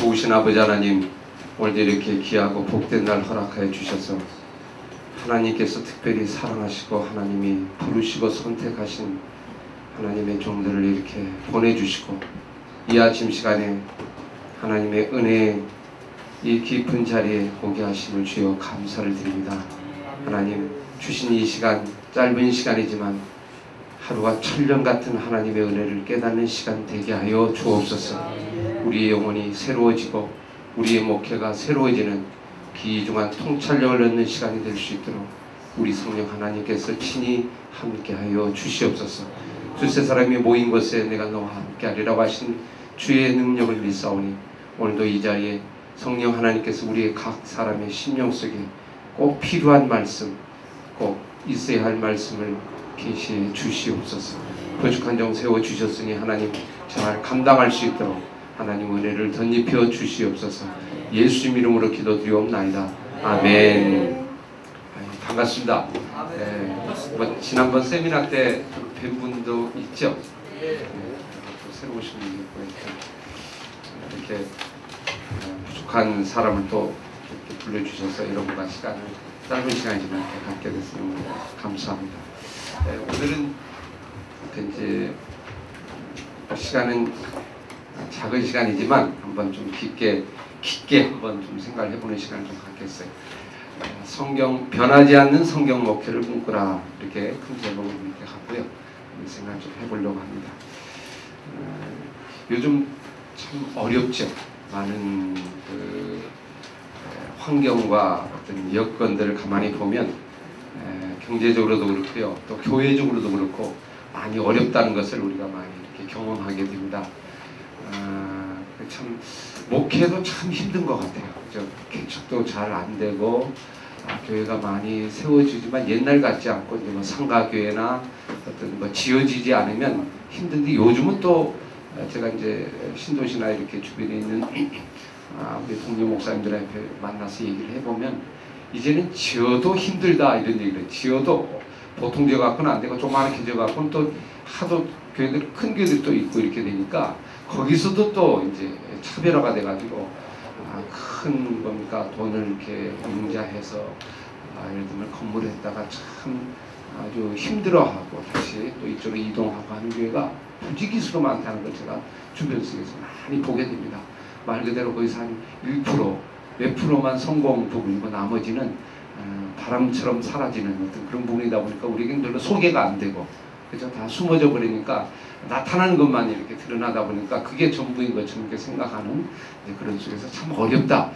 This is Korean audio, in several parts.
좋으신 아버지 하나님, 오늘도 이렇게 귀하고 복된 날 허락하여 주셔서 하나님께서 특별히 사랑하시고 하나님이 부르시고 선택하신 하나님의 종들을 이렇게 보내주시고 이 아침 시간에 하나님의 은혜의 이 깊은 자리에 오게 하심을 주여 감사를 드립니다. 하나님, 주신 이 시간, 짧은 시간이지만 하루가 천년 같은 하나님의 은혜를 깨닫는 시간 되게 하여 주옵소서. 우리의 영혼이 새로워지고 우리의 목회가 새로워지는 귀중한 통찰력을 얻는 시간이 될 수 있도록 우리 성령 하나님께서 친히 함께하여 주시옵소서. 두세 사람이 모인 곳에 내가 너와 함께하리라고 하신 주의 능력을 믿사오니 오늘도 이 자리에 성령 하나님께서 우리의 각 사람의 심령 속에 꼭 필요한 말씀, 꼭 있어야 할 말씀을 계시해 주시옵소서. 거룩한 정 세워주셨으니 하나님 잘 감당할 수 있도록 하나님 은혜를 덧입혀 주시옵소서. 예수님 이름으로 기도드리옵나이다. 아멘. 반갑습니다. 네, 뭐 지난번 세미나 때 뵌 분도 있죠? 네, 또 새로 오신 분도 있고 이렇게 부족한 사람을 또 이렇게 불러주셔서 여러분과 시간을 짧은 시간이지만 갖게 됐으니 감사합니다. 네, 오늘은 이제 시간은 작은 시간이지만 한번 좀 깊게 한번 좀 생각을 해보는 시간을 좀 갖겠어요. 성경, 변하지 않는 성경 목표를 꿈꾸라, 이렇게 큰 제목을 이렇게 갖고요. 생각을 좀 해보려고 합니다. 요즘 참 어렵죠. 많은 그 환경과 어떤 여건들을 가만히 보면 경제적으로도 그렇고요, 또 교회적으로도 그렇고 많이 어렵다는 것을 우리가 많이 이렇게 경험하게 됩니다. 참 목회도 참 힘든 것 같아요. 개척도 잘 안 되고 교회가 많이 세워지지만 옛날 같지 않고 이제 뭐 상가교회나 어떤 뭐 지어지지 않으면 힘든데, 요즘은 또 제가 이제 신도시나 이렇게 주변에 있는 우리 동료 목사님들 앞에 만나서 얘기를 해보면 이제는 지어도 힘들다 이런 얘기를 해요. 지어도 보통 지어 갖고는 안 되고 조그맣게 지어 갖고는 또 하도 교회들, 큰 교회들이 또 있고 이렇게 되니까 거기서도 또 이제 차별화가 돼가지고 큰 겁니까 돈을 이렇게 융자해서 예를 들면 건물에다가 참 아주 힘들어하고 다시 또 이쪽으로 이동하고 하는 교회가 부지기수로 많다는 걸 제가 주변 속에서 많이 보게 됩니다. 말 그대로 거기서 한 1%, 몇 프로만 성공 부분이고 나머지는 바람처럼 사라지는 어떤 그런 부분이다 보니까 우리에겐 별로 소개가 안 되고, 그죠? 다 숨어져 버리니까 나타나는 것만 이렇게 드러나다 보니까 그게 전부인 것처럼 이렇게 생각하는 그런 속에서 참 어렵다.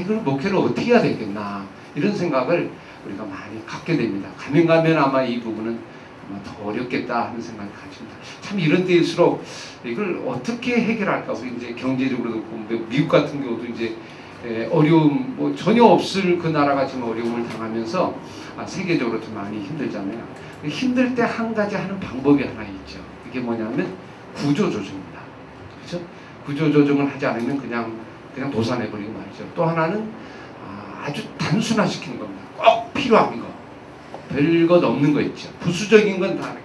이걸 목회를 어떻게 해야 되겠나, 이런 생각을 우리가 많이 갖게 됩니다. 가면 가면 아마 이 부분은 아마 더 어렵겠다 하는 생각을 가집니다. 참 이런 때일수록 이걸 어떻게 해결할까. 이제 경제적으로도 그렇고 미국 같은 경우도 이제 어려움 뭐 전혀 없을 그 나라가 지금 어려움을 당하면서 세계적으로 좀 많이 힘들잖아요. 힘들 때 한 가지 하는 방법이 하나 있죠. 이게 뭐냐면 구조조정입니다. 그렇죠? 구조조정을 하지 않으면 그냥 도산해버리고 말이죠. 또 하나는 아주 단순화시키는 겁니다. 꼭 필요한 거, 별것 없는 거 있죠. 부수적인 건 다 이렇게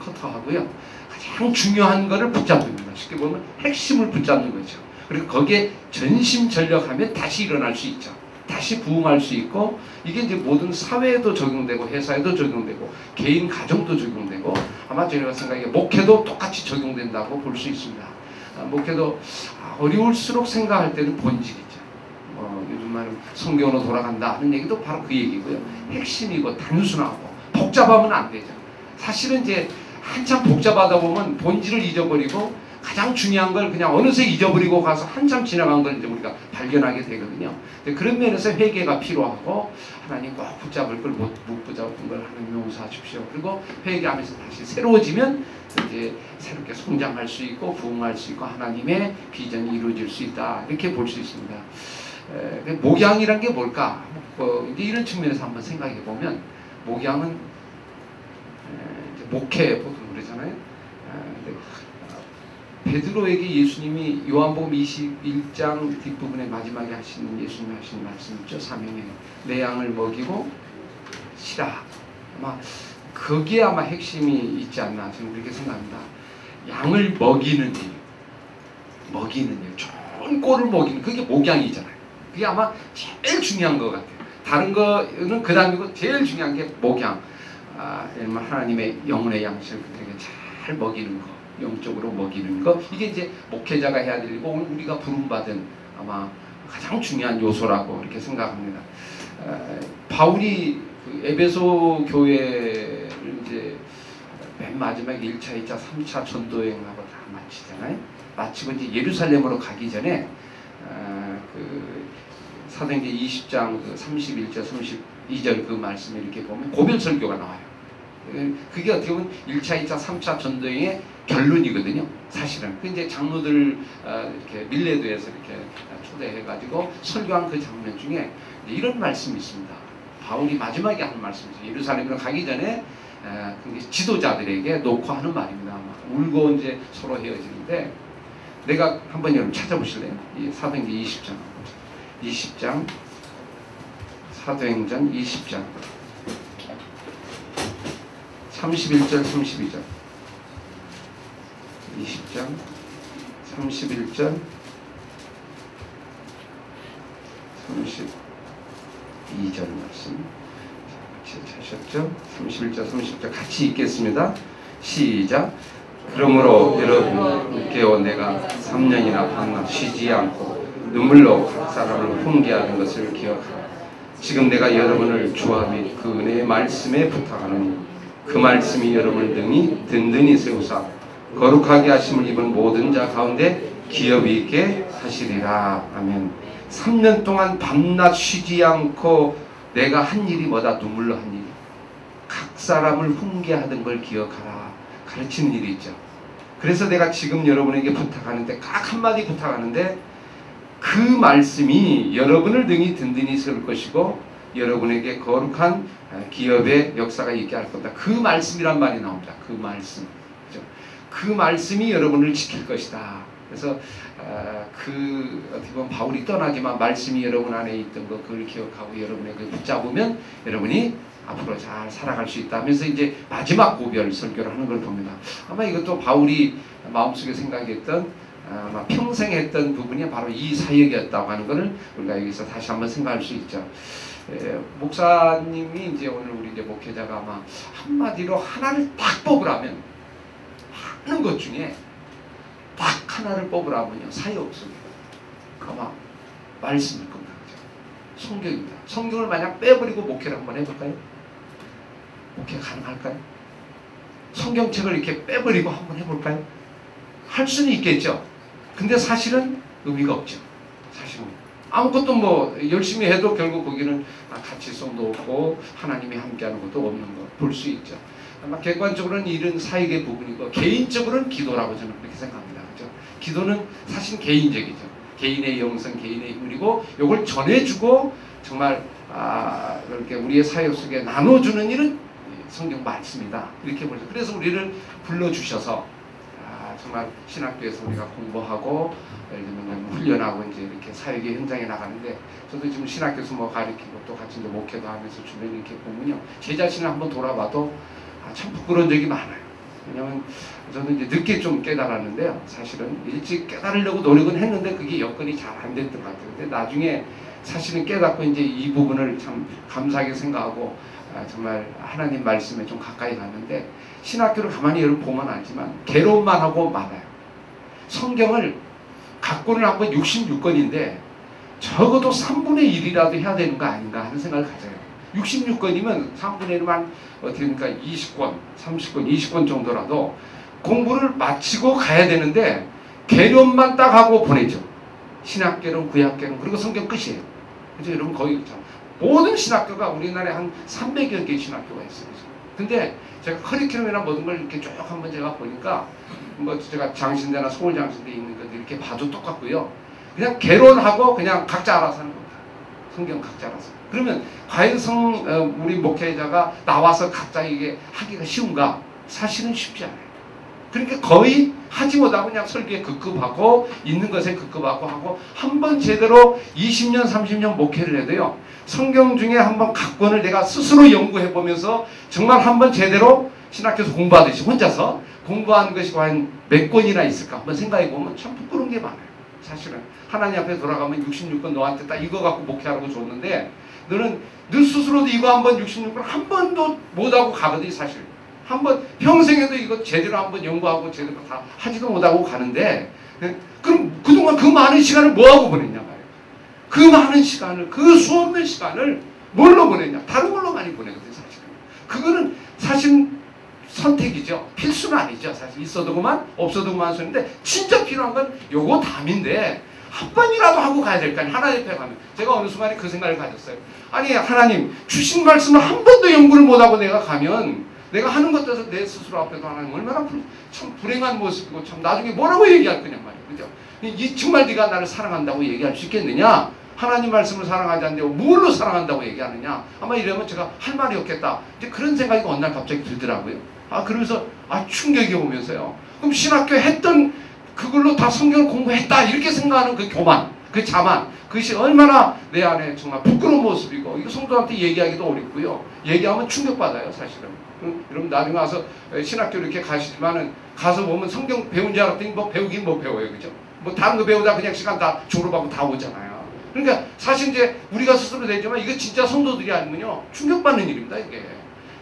커트하고요. 가장 중요한 거를 붙잡습니다. 쉽게 보면 핵심을 붙잡는 거죠. 그리고 거기에 전심전력하면 다시 일어날 수 있죠. 다시 부흥할 수 있고, 이게 이제 모든 사회에도 적용되고 회사에도 적용되고 개인 가정도 적용되고 아마 제가 생각에 목회도 똑같이 적용된다고 볼 수 있습니다. 목회도 어려울수록 생각할 때는 본질이죠. 요즘 말은 성경으로 돌아간다 하는 얘기도 바로 그 얘기고요. 핵심이고 단순하고 복잡하면 안 되죠. 사실은 이제 한참 복잡하다 보면 본질을 잊어버리고 가장 중요한 걸 그냥 어느새 잊어버리고 가서 한참 지나간 걸 이제 우리가 발견하게 되거든요. 그런 면에서 회개가 필요하고, 하나님 꼭 붙잡을 걸 못 붙잡은 걸 하나님 용서하십시오. 그리고 회개하면서 다시 새로워지면 이제 새롭게 성장할 수 있고 부흥할 수 있고 하나님의 비전이 이루어질 수 있다, 이렇게 볼 수 있습니다. 목양이란 게 뭘까? 이제 이런 측면에서 한번 생각해 보면 목양은 이제 목회 보통 그러잖아요. 베드로에게 예수님이 요한복음 21장 뒷부분에 마지막에 하시는 예수님이 하시는 말씀 있죠. 사명에 내 양을 먹이고 쉬라. 아마 그게 아마 핵심이 있지 않나 저는 그렇게 생각합니다. 양을 먹이는 일, 좋은 꼴을 먹이는 그게 목양이잖아요. 그게 아마 제일 중요한 것 같아요. 다른 거는 그 다음이고 제일 중요한 게 목양. 하나님의 영혼의 양식을 그들에게 잘 먹이는 거, 영적으로 먹이는 거, 이게 이제 목회자가 해야 되고 오늘 우리가 부름받은 아마 가장 중요한 요소라고 이렇게 생각합니다. 바울이 그 에베소 교회를 이제 맨 마지막에 1차, 2차, 3차 전도여행하고 다 마치잖아요. 마치고 이제 예루살렘으로 가기 전에 그 사도행전 20장 그 31절, 32절 그 말씀을 이렇게 보면 고별설교가 나와요. 그게 어떻게 보면 1차, 2차, 3차 전도여행의 결론이거든요. 사실은. 그 이제 장로들 이렇게 밀레도에서 이렇게 초대해가지고 설교한 그 장면 중에 이런 말씀이 있습니다. 바울이 마지막에 하는 말씀이죠. 예루살렘으로 가기 전에 지도자들에게 놓고 하는 말입니다. 울고 이제 서로 헤어지는데 내가 한번 여러분 찾아보실래요? 이 사도행전 20장 사도행전 20장 31절 32절 20장 31절 32절 말씀 같이 하셨죠? 31절 30절 같이 읽겠습니다. 시작. 그러므로 여러분께요 내가 3년이나 반나 쉬지 않고 눈물로 각 사람을 훈계하는 것을 기억하라. 지금 내가 여러분을 주와 및 그 은혜의 말씀에 부탁하노니 그 말씀이 여러분을 능히 든든히 세우사 거룩하게 하심을 입은 모든 자 가운데 기업이 있게 하시리라. 아멘. 3년 동안 밤낮 쉬지 않고 내가 한 일이 뭐다? 눈물로 한 일. 각 사람을 훈계하던 걸 기억하라. 가르치는 일이 있죠. 그래서 내가 지금 여러분에게 부탁하는데 각 한마디 부탁하는데 그 말씀이 여러분을 능히 든든히 세울 것이고 여러분에게 거룩한 기업의 역사가 있게 할 겁니다. 그 말씀이란 말이 나옵니다. 그 말씀. 그렇죠? 그 말씀이 여러분을 지킬 것이다. 그래서 어떻게 보면 바울이 떠나지만 말씀이 여러분 안에 있던 거 그걸 기억하고 여러분에게 붙잡으면 여러분이 앞으로 잘 살아갈 수 있다면서 이제 마지막 고별 설교를 하는 걸 봅니다. 아마 이것도 바울이 마음속에 생각했던 아마 평생 했던 부분이 바로 이 사역이었다고 하는 것을 우리가 여기서 다시 한번 생각할 수 있죠. 목사님이 이제 오늘 우리 이제 목회자가 아마 한마디로 하나를 딱 뽑으라면 하는 것 중에 딱 하나를 뽑으라면요 사역 속에 아마 말씀일 겁니다. 성경입니다. 성경을 만약 빼버리고 목회를 한번 해볼까요? 목회 가능할까요? 성경책을 이렇게 빼버리고 한번 해볼까요? 할 수는 있겠죠. 근데 사실은 의미가 없죠. 사실은 아무것도 뭐 열심히 해도 결국 거기는 가치성도 없고 하나님이 함께하는 것도 없는 거 볼 수 있죠. 아마 객관적으로는 이런 사역의 부분이고 개인적으로는 기도라고 저는 그렇게 생각합니다. 그죠? 기도는 사실 개인적이죠. 개인의 영성, 개인의 힘이고 이걸 전해주고 정말 이렇게 우리의 사역 속에 나눠주는 일은 성경 말씀이다. 이렇게 보죠. 그래서 우리를 불러주셔서 정말 신학교에서 우리가 공부하고 예를 들면 훈련하고 이제 이렇게 사역의 현장에 나가는데 저도 지금 신학교에서 뭐 가르치고 또 같이 이제 목회도 하면서 주변에 이렇게 보면요. 제 자신을 한번 돌아봐도 참 부끄러운 적이 많아요. 왜냐면 저는 이제 늦게 좀 깨달았는데요. 사실은 일찍 깨달으려고 노력은 했는데 그게 여건이 잘 안 됐던 것 같아요. 근데 나중에 사실은 깨닫고 이제 이 부분을 참 감사하게 생각하고 정말 하나님 말씀에 좀 가까이 갔는데 신학교를 가만히 여러분 보면 알지만 개론만 하고 많아요. 성경을 각권을 한 건 66권인데 적어도 3분의 1이라도 해야 되는 거 아닌가 하는 생각을 가져요. 66권이면 3분의 1만 어떻게 됩니까? 20권, 30권, 20권 정도라도 공부를 마치고 가야 되는데 개념만 딱 하고 보내죠. 신학개론, 구약개론 그리고 성경 끝이에요. 그래서 여러분 거의 참 모든 신학교가 우리나라에 한 300여 개 신학교가 있어요. 근데 제가 커리큘럼이나 모든 걸 이렇게 쭉 한번 제가 보니까 뭐 제가 장신대나 서울장신대 있는 것들 이렇게 봐도 똑같고요. 그냥 개론하고 그냥 각자 알아서 하는 겁니다. 성경 각자 알아서. 그러면 과연 우리 목회자가 나와서 각자 이게 하기가 쉬운가? 사실은 쉽지 않아요. 그러니까 거의 하지 못하고 그냥 설교에 급급하고 있는 것에 급급하고 하고 한번 제대로 20년 30년 목회를 해도요. 성경 중에 한번 각권을 내가 스스로 연구해보면서 정말 한번 제대로 신학교에서 공부하듯이 혼자서 공부하는 것이 과연 몇 권이나 있을까 한번 생각해보면 참 부끄러운 게 많아요. 사실은 하나님 앞에 돌아가면 66권 너한테 딱 이거 갖고 목회하라고 줬는데 너는 너 스스로도 이거 한번 66권 한 번도 못하고 가거든. 사실 한번 평생에도 이거 제대로 한번 연구하고 제대로 다 하지도 못하고 가는데, 그럼 그동안 그 많은 시간을 뭐하고 보냈냐 말이야. 그 많은 시간을, 그 수없는 시간을 뭘로 보냈냐. 다른 걸로 많이 보내거든. 사실은 그거는 사실 선택이죠. 필수는 아니죠. 사실 있어도 그만 없어도 그만 소리인데, 진짜 필요한 건 요거 담인데 한 번이라도 하고 가야 될 거 아니에요. 하나님 앞에 가면. 제가 어느 순간에 그 생각을 가졌어요. 아니 하나님 주신 말씀을 한 번도 연구를 못하고 내가 가면 내가 하는 것들에서 내 스스로 앞에도 하나님 얼마나 참 불행한 모습이고 참 나중에 뭐라고 얘기할 거냐 말이에요. 그죠? 이 정말 네가 나를 사랑한다고 얘기할 수 있겠느냐? 하나님 말씀을 사랑하지 않는데 뭘로 사랑한다고 얘기하느냐? 아마 이러면 제가 할 말이 없겠다. 이제 그런 생각이 어느 날 갑자기 들더라고요. 아 그러면서 아 충격이 오면서요. 그럼 신학교 했던 그걸로 다 성경을 공부했다 이렇게 생각하는 그 교만, 그 자만, 그것이 얼마나 내 안에 정말 부끄러운 모습이고, 이거 성도한테 얘기하기도 어렵고요. 얘기하면 충격받아요. 사실은. 여러분 나중에 와서 신학교 이렇게 가시지만은 가서 보면 성경 배운 줄 알았더니 뭐 배우긴 뭐 배워요. 그죠? 뭐 다른 거 배우다 그냥 시간 다 졸업하고 다 오잖아요. 그러니까 사실 이제 우리가 스스로 되지만 이거 진짜 성도들이 아니면요 충격받는 일입니다. 이게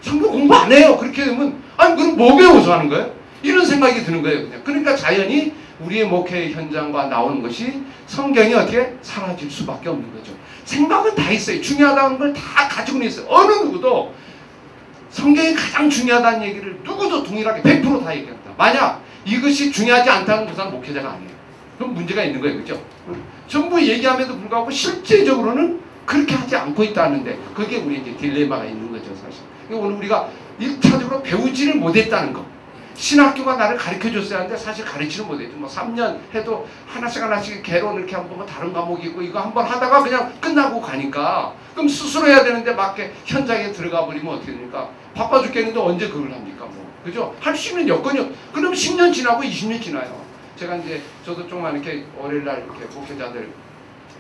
성경 공부 안 해요. 그렇게 되면 아니 그럼 뭐 배워서 하는 거예요? 이런 생각이 드는 거예요. 그냥. 그러니까 자연히 우리의 목회 현장과 나오는 것이 성경이 어떻게 사라질 수밖에 없는 거죠. 생각은 다 있어요. 중요하다는 걸 다 가지고는 있어요. 어느 누구도 성경이 가장 중요하다는 얘기를 누구도 동일하게 100% 다 얘기합니다. 만약 이것이 중요하지 않다는 부산 목회자가 아니에요. 그럼 문제가 있는 거예요. 그렇죠? 전부 얘기함에도 불구하고 실제적으로는 그렇게 하지 않고 있다는데 그게 우리의 이제 딜레마가 있는 거죠. 사실. 오늘 우리가 1차적으로 배우지를 못했다는 거. 신학교가 나를 가르쳐줬어야 하는데 사실 가르치는 못했죠. 뭐 3년 해도 하나씩 하나씩 개론 이렇게 한번 뭐 다른 과목이고 이거 한번 하다가 그냥 끝나고 가니까 그럼 스스로 해야 되는데 막게 현장에 들어가 버리면 어떻게 됩니까? 바빠 죽겠는데 언제 그걸 합니까? 뭐 그죠? 할 수 있는 여건이 없. 그럼 10년 지나고 20년 지나요. 제가 이제 저도 조금만 이렇게 월요일날 이렇게 목회자들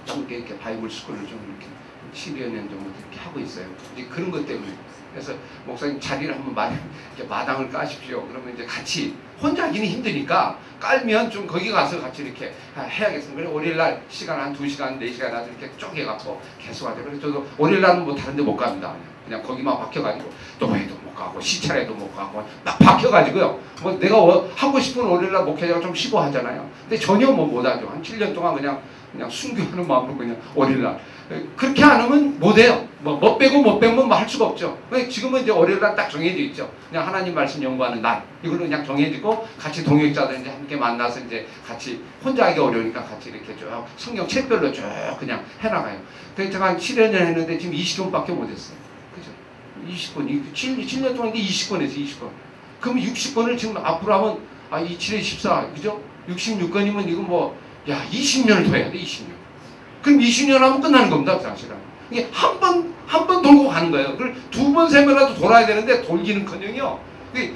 함께 이렇게 바이블 스쿨을 좀 이렇게 12여 년 정도 이렇게 하고 있어요. 이제 그런 것 때문에. 그래서 목사님 자리를 한번 마당을 까십시오. 그러면 이제 같이 혼자 하기는 힘드니까 깔면 좀 거기 가서 같이 이렇게 해야겠습니다. 그래서 월요일날 시간 한 2시간, 4시간 아주 이렇게 쪼개갖고 개수하죠. 그래서 저도 월요일날은 뭐 다른 데 못 갑니다. 그냥 거기만 박혀가지고 노회도 못 가고 시찰에도 못 가고 딱 박혀가지고요. 뭐 내가 하고 싶은 월요일날 목회자가 좀 쉬고 하잖아요. 근데 전혀 뭐 못하죠. 한 7년 동안 그냥 순교하는 마음으로 그냥 월요일날 그렇게 안 하면 못해요. 못 빼고 못 빼면 뭐 할 수가 없죠. 지금은 이제 월요일날 딱 정해져 있죠. 그냥 하나님 말씀 연구하는 날 이걸로 그냥 정해지고 같이 동역자들 이제 함께 만나서 이제 같이 혼자 하기 어려우니까 같이 이렇게 쭉 성경 책별로 쭉 그냥 해나가요. 그래서 제가 한 7년 했는데 지금 20권밖에 못했어요. 20권, 7년 동안인데 20권에서 20권. 그럼 60권을 지금 앞으로 하면, 아, 27에 14, 그죠? 66권이면 이거 뭐, 야, 20년을 더 해야 돼, 20년. 그럼 20년 하면 끝나는 겁니다, 사실은. 이게 한 번 돌고 가는 거예요. 그걸 두 번, 세 번이라도 돌아야 되는데 돌기는 커녕요.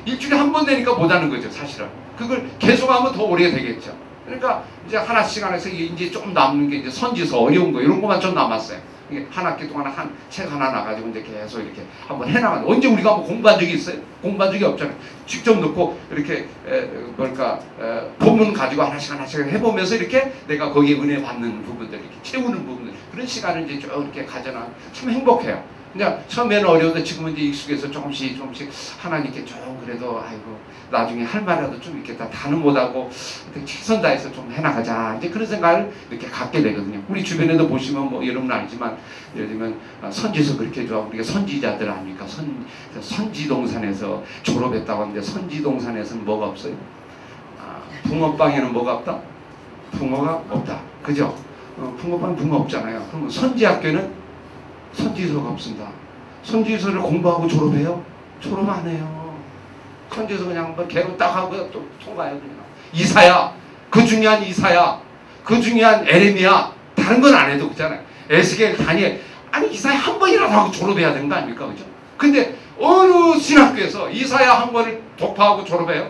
일주일에 한 번 되니까 못 하는 거죠, 사실은. 그걸 계속하면 더 오래 되겠죠. 그러니까 이제 하나씩 하나씩 이제 조금 남는 게 이제 선지서 어려운 거, 이런 것만 좀 남았어요. 한 학기 동안 한 책 하나 나가지고 이제 계속 이렇게 한번 해나가는. 언제 우리가 한번 공부한 적이 있어요? 공부한 적이 없잖아요. 직접 넣고 이렇게 본문 가지고 하나씩 하나씩 해보면서 이렇게 내가 거기에 은혜 받는 부분들, 이렇게 채우는 부분들, 그런 시간을 이제 쭉 이렇게 가져나 참 행복해요. 그냥 처음에는 어려운데 지금은 이제 익숙해서 조금씩 하나님께 쭉 그래도 아이고 나중에 할 말이라도 좀 있겠다. 다는 못하고 최선 다해서 좀 해나가자. 이제 그런 생각을 이렇게 갖게 되거든요. 우리 주변에도 보시면 뭐 여러분 알지만 예를 들면 선지서 그렇게 좋아. 우리가 선지자들 아닙니까? 선지동산에서 졸업했다고 하는데 선지동산에서는 뭐가 없어요? 아, 붕어빵에는 뭐가 없다? 붕어가 없다. 그죠? 붕어빵 붕어 없잖아요. 그러면 선지학교는 선지서가 없습니다. 선지서를 공부하고 졸업해요? 졸업 안 해요. 선지서 그냥 뭐 개로 딱 하고요. 또 통과해요. 그냥. 이사야. 그 중요한 이사야. 그 중요한 에레미야. 다른 건 안 해도 그렇잖아요. 에스겔, 다니엘. 아니 이사야 한 번이라도 하고 졸업해야 되는 거 아닙니까? 그죠? 근데 어느 신학교에서 이사야 한 번을 독파하고 졸업해요?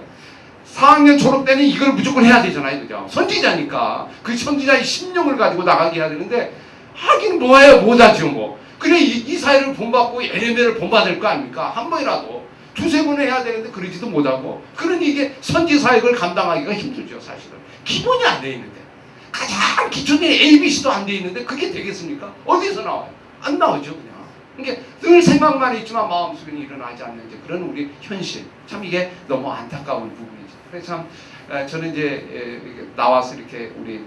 4학년 졸업 때는 이걸 무조건 해야 되잖아요. 그죠? 선지자니까. 그 선지자의 심령을 가지고 나가게 해야 되는데 하긴 뭐예요? 못하죠. 뭐. 그래 이사야를 본받고 에레미야를 본받을 거 아닙니까? 한 번이라도 두세 번 해야 되는데 그러지도 못하고. 그러니 이게 선지사역을 감당하기가 힘들죠. 사실은 기본이 안 돼 있는데 가장 기초된 ABC도 안 돼 있는데 그게 되겠습니까? 어디서 나와요? 안 나오죠 그냥. 그러니까 늘 생각만 있지만 마음속에는 일어나지 않는 이제 그런 우리 현실. 참 이게 너무 안타까운 부분이죠. 그래서 참 저는 이제 나와서 이렇게 우리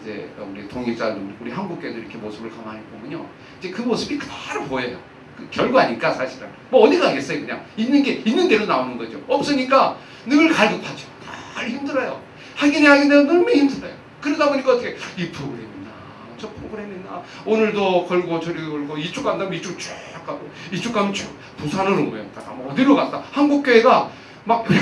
독립자들, 우리 한국교회들 이렇게 모습을 가만히 보면요, 이제 그 모습이 그대로 보여요. 그 결과니까 사실은 뭐 어디 가겠어요. 그냥 있는 게 있는 대로 나오는 거죠. 없으니까 늘 갈급하죠. 늘 힘들어요. 확인하기는 너무 힘들어요. 그러다 보니까 어떻게 이 프로그램 있나 저 프로그램 있나, 오늘도 걸고 저리도 걸고, 이쪽 간다면 이쪽 쭉 가고, 이쪽 가면 쭉 부산으로 갔다 어디로 갔다, 한국교회가 막 그래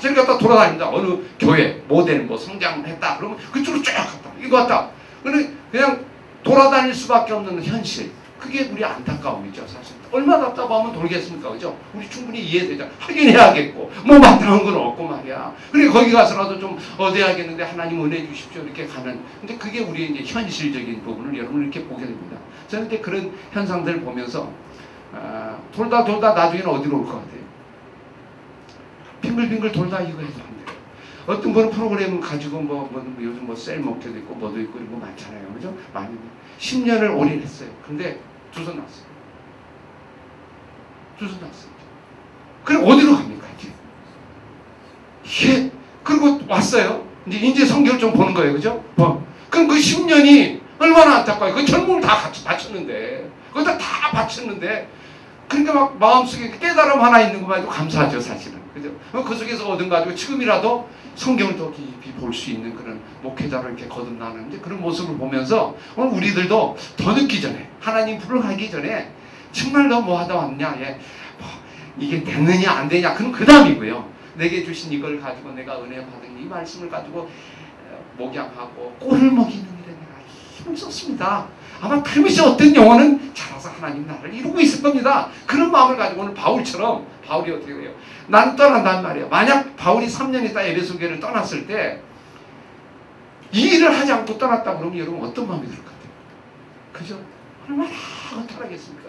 저리 갔다 돌아다닙니다. 어느 교회 모델 뭐 성장했다 그러면 그쪽으로 쭉 갔다 이거 갔다, 그냥 돌아다닐 수밖에 없는 현실. 그게 우리 안타까움이죠 사실. 얼마나 답답하면 돌겠습니까, 그죠? 우리 충분히 이해되죠. 확인해야겠고 뭐 마땅한 건 없고 말이야. 그래 거기 가서라도 좀 얻어야겠는데 하나님 은혜 주십시오 이렇게 가는. 근데 그게 우리 이제 현실적인 부분을 여러분 이렇게 보게 됩니다. 저는 이제 그런 현상들을 보면서 돌다 나중에는 어디로 올 것 같아요? 빙글빙글 돌다 이거 해도 안 돼요. 어떤 그런 프로그램 가지고 요즘 뭐 셀 먹혀도 있고 뭐도 있고 이런 거 많잖아요, 그죠? 많이 10년을 올인했어요. 근데 주소 났어요. 주소 났어요. 그럼 어디로 갑니까 이제? 예. 그리고 왔어요. 이제 성경을 좀 보는 거예요, 그죠? 그럼 그 10년이 얼마나 안타까워요. 그 젊음을 다 바쳤는데, 그거 다 바쳤는데. 그러니까 막 마음속에 깨달음 하나 있는 것만 해도 감사하죠 사실은, 그죠? 그 속에서 얻은 가지고 지금이라도 성경을 더 깊이 볼 수 있는 그런 목회자로 이렇게 거듭나는데, 그런 모습을 보면서 오늘 우리들도 더 늦기 전에, 하나님 불러가기 전에 정말 너 뭐 하다 왔냐, 예, 뭐 이게 됐느냐 안 되냐 그건 그 다음이고요, 내게 주신 이걸 가지고 내가 은혜 받은 이 말씀을 가지고 목양하고 꼴을 먹이는 일에 내가 힘을 썼습니다. 아마 그릇이 어떤 영혼은 자라서 하나님 나를 이루고 있을 겁니다. 그런 마음을 가지고 오늘 바울처럼, 바울이 어떻게 해요? 난 떠난단 말이에요. 만약 바울이 3년 있다 에베소 교회를 떠났을 때 이 일을 하지 않고 떠났다 그러면 여러분 어떤 마음이 들 것 같아요? 그죠? 얼마나 허탈하겠습니까?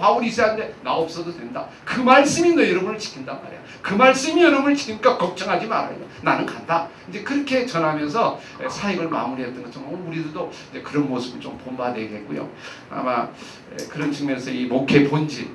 바울이 있어야 하는데 나 없어도 된다. 그 말씀이 너 여러분을 지킨단 말이야. 그 말씀이 여러분을 지키니까 걱정하지 말아요. 나는 간다. 이제 그렇게 전하면서 사역을 마무리했던 것처럼 우리들도 이제 그런 모습을 좀 본받아야겠고요. 아마 그런 측면에서 이 목회 본질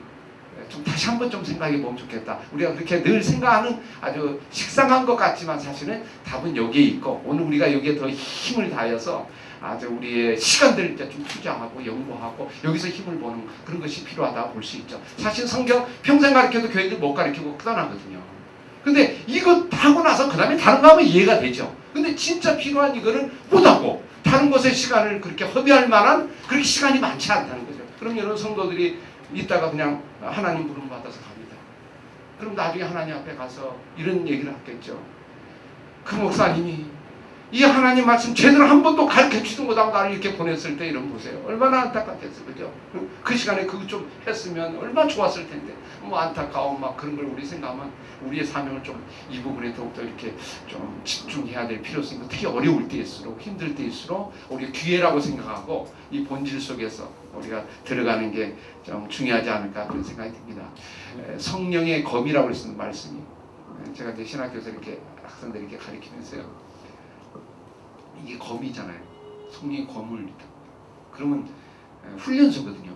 좀 다시 한번 좀 생각해 보면 좋겠다. 우리가 그렇게 늘 생각하는 아주 식상한 것 같지만 사실은 답은 여기에 있고, 오늘 우리가 여기에 더 힘을 다해서 아주 우리의 시간들을 좀 투자하고 연구하고 여기서 힘을 보는 그런 것이 필요하다 볼 수 있죠. 사실 성경 평생 가르쳐도 교회들 못 가르치고 떠나거든요. 근데 이거 하고 나서 그 다음에 다른 거 하면 이해가 되죠. 근데 진짜 필요한 이거는 못하고 다른 곳에 시간을 그렇게 허비할 만한 그렇게 시간이 많지 않다는 거죠. 그럼 여러분 성도들이 이따가 그냥 하나님 부름 받아서 갑니다. 그럼 나중에 하나님 앞에 가서 이런 얘기를 하겠죠. 그 목사님이 이 하나님 말씀 제대로 한 번도 가르쳐주지도 못하고 나를 이렇게 보냈을 때 이런 보세요. 얼마나 안타깝겠어요, 그죠? 그 시간에 그거 좀 했으면 얼마나 좋았을 텐데. 뭐 안타까움 막 그런 걸 우리 생각하면 우리의 사명을 좀 이 부분에 더욱더 이렇게 좀 집중해야 될 필요성이, 특히 어려울 때일수록 힘들 때일수록 우리 기회라고 생각하고 이 본질 속에서 우리가 들어가는 게 좀 중요하지 않을까 그런 생각이 듭니다. 성령의 검이라고 쓰는 말씀이, 제가 이제 신학교에서 이렇게 학생들 이렇게 가르치면서요, 이게 검이잖아요. 성령의 검을. 그러면 훈련소거든요.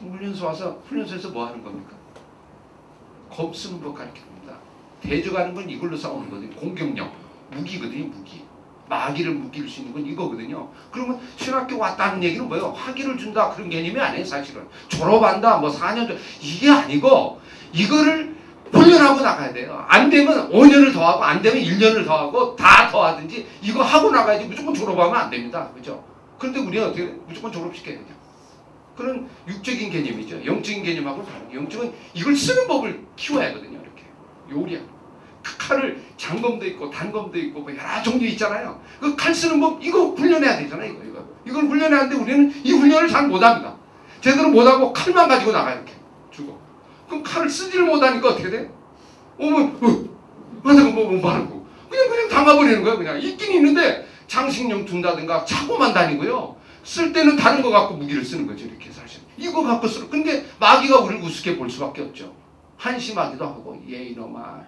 훈련소 와서, 훈련소에서 뭐 하는 겁니까? 검 쓰는 법 가르칩니다. 대적하는 건 이걸로 싸우는 거거든요. 공격력. 무기거든요, 무기. 마귀를 무기일 수 있는 건 이거거든요. 그러면 신학교 왔다는 얘기는 뭐예요? 학위를 준다 그런 개념이 아니에요, 사실은. 졸업한다, 뭐 4년 전. 이게 아니고, 이거를 훈련하고 나가야 돼요. 안 되면 5년을 더하고, 안 되면 1년을 더하고, 다 더하든지, 이거 하고 나가야지. 무조건 졸업하면 안 됩니다. 그죠? 그런데 우리는 어떻게, 무조건 졸업시켜야 되냐. 그런 육적인 개념이죠. 영적인 개념하고 다르고, 영적은 이걸 쓰는 법을 키워야 하거든요. 이렇게. 요리하고. 칼을 장검도 있고, 단검도 있고, 뭐 여러 종류 있잖아요. 그 칼 쓰는 법, 이거 훈련해야 되잖아요. 이거. 이걸 훈련해야 하는데 우리는 이 훈련을 잘 못 합니다. 제대로 못 하고 칼만 가지고 나가요. 이렇게. 죽어. 그럼 칼을 쓰지를 못하니까 어떻게 돼? 오면, 하다가 뭐 말고. 그냥 담아버리는 거야, 그냥. 있긴 있는데, 장식용 둔다든가, 차고만 다니고요. 쓸 때는 다른 거 갖고 무기를 쓰는 거죠, 이렇게 사실. 이거 갖고 쓰는. 근데 마귀가 우리를 우습게 볼 수밖에 없죠. 한심하기도 하고, 얘 이놈아.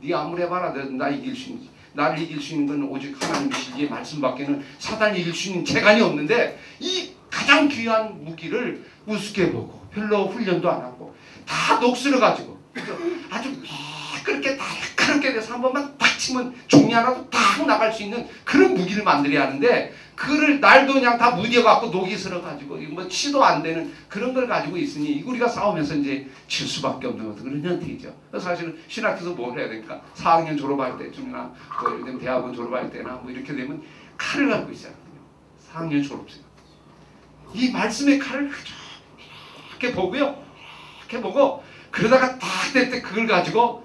네 아무리 해봐라, 나 이길 수 있는지. 나를 이길 수 있는 건 오직 하나님이시기에 말씀밖에는 사단이 이길 수 있는 재간이 없는데 이 가장 귀한 무기를 우습게 보고 별로 훈련도 안 하고 다 녹슬어 가지고 아주 그렇게 날카롭게 돼서 한 번만 딱 치면 종이 하나도 딱 나갈 수 있는 그런 무기를 만들어야 하는데 그를 날도 그냥 다 무뎌갖고 녹이 슬어가지고 뭐 치도 안 되는 그런 걸 가지고 있으니 이거 우리가 싸우면서 이제 질 수밖에 없는 것도 그런 현태이죠. 사실은 신학교에서 뭘 해야 되니까 4학년 졸업할 때쯤이나 뭐 예를 들면 대학원 졸업할 때나 뭐 이렇게 되면 칼을 갖고 있어요. 4학년 졸업생. 이 말씀의 칼을 이렇게 보고요. 이렇게 보고 그러다가 딱 될 때 그걸 가지고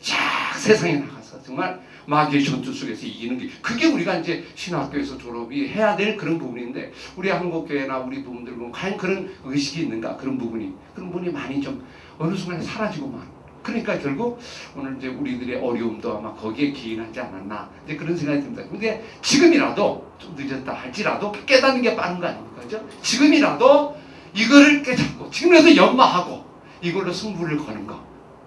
쫙 세상에 나가서 정말 마귀의 전투 속에서 이기는 게 그게 우리가 이제 신학교에서 졸업이 해야 될 그런 부분인데 우리 한국교회나 우리 부분들 보면 과연 그런 의식이 있는가 그런 부분이 많이 좀 어느 순간에 사라지고만 그러니까 결국 오늘 이제 우리들의 어려움도 아마 거기에 기인하지 않았나 이제 그런 생각이 듭니다. 근데 지금이라도 좀 늦었다 할지라도 깨닫는 게 빠른 거 아닙니까? 그죠? 지금이라도 이거를 깨닫고 지금이라도 연마하고 이걸로 승부를 거는 거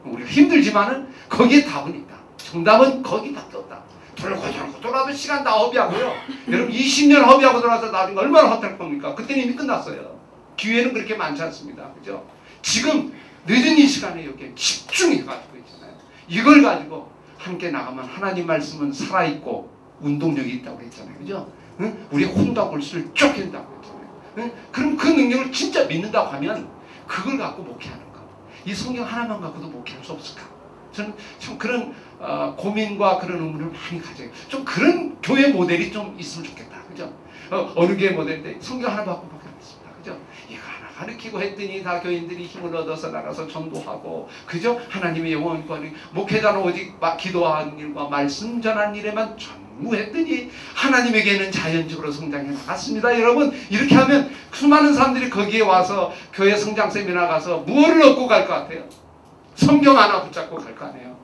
우리가 힘들지만은 거기에 답은 있다. 정답은 거기밖에 없다. 돌고 돌아도 시간 다 허비하고요. 여러분 20년 허비하고 돌아서 나중에 얼마나 허탈 겁니까? 그때는 이미 끝났어요. 기회는 그렇게 많지 않습니다. 그죠? 지금 늦은 이 시간에 이렇게 집중해가지고 있잖아요. 이걸 가지고 함께 나가면 하나님 말씀은 살아있고 운동력이 있다고 그랬잖아요. 그죠? 응? 우리 혼과 골수를 쫓긴다고 그랬잖아요. 응? 그럼 그 능력을 진짜 믿는다고 하면 그걸 갖고 목회하는 거. 이 성경 하나만 갖고도 목회할 수 없을까? 저는 참 그런 고민과 그런 의문을 많이 가져요. 좀 그런 교회 모델이 좀 있으면 좋겠다. 그죠? 어느 교회 모델인데 성경 하나 받고 밖에 안 했습니다. 그죠? 이거 하나 가르치고 했더니 다 교인들이 힘을 얻어서 나가서 전도하고, 그죠? 하나님의 영광을 구하는 목회자는 오직 기도하는 일과 말씀 전하는 일에만 전무했더니 하나님에게는 자연적으로 성장해 나갔습니다. 여러분, 이렇게 하면 수많은 사람들이 거기에 와서 교회 성장 세미나 가서 무엇을 얻고 갈 것 같아요? 성경 하나 붙잡고 갈 거 아니에요.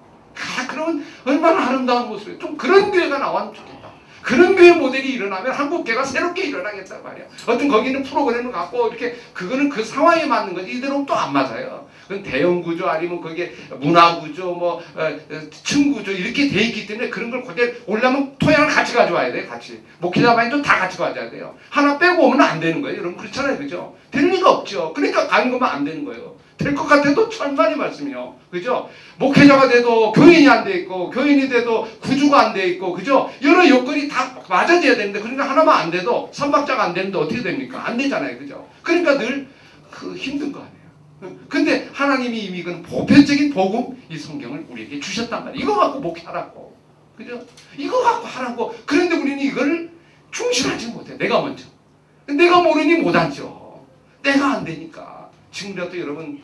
그러면 얼마나 아름다운 모습이에요. 좀 그런 교회가 나왔으면 좋겠다. 그런 교회 모델이 일어나면 한국교회가 새롭게 일어나겠단 말이에요. 어떤 거기는 프로그램을 갖고 이렇게 그거는 그 상황에 맞는 거지 이대로는 또 안 맞아요. 그건 대형 구조 아니면 거기에 문화 구조 뭐 층 구조 이렇게 돼 있기 때문에 그런 걸 거기에 올라면 토양을 같이 가져와야 돼요. 같이. 목회자만도 다 같이 가져야 돼요. 하나 빼고 오면 안 되는 거예요. 여러분 그렇잖아요. 그죠? 될 리가 없죠. 그러니까 가는 것만 안 되는 거예요. 될 것 같아도 천만의 말씀이요. 그죠? 목회자가 돼도 교인이 안 돼 있고, 교인이 돼도 구주가 안 돼 있고, 그죠? 여러 요건이 다 맞아져야 되는데, 그러니까 하나만 안 돼도, 삼박자가 안 되는데 어떻게 됩니까? 안 되잖아요. 그죠? 그러니까 늘 힘든 거 아니에요. 근데 하나님이 이미 이건 보편적인 복음, 이 성경을 우리에게 주셨단 말이에요. 이거 갖고 목회하라고. 그죠? 이거 갖고 하라고. 그런데 우리는 이걸 충실하지 못해. 내가 먼저. 내가 모르니 못하죠. 내가 안 되니까. 지금이라도 여러분,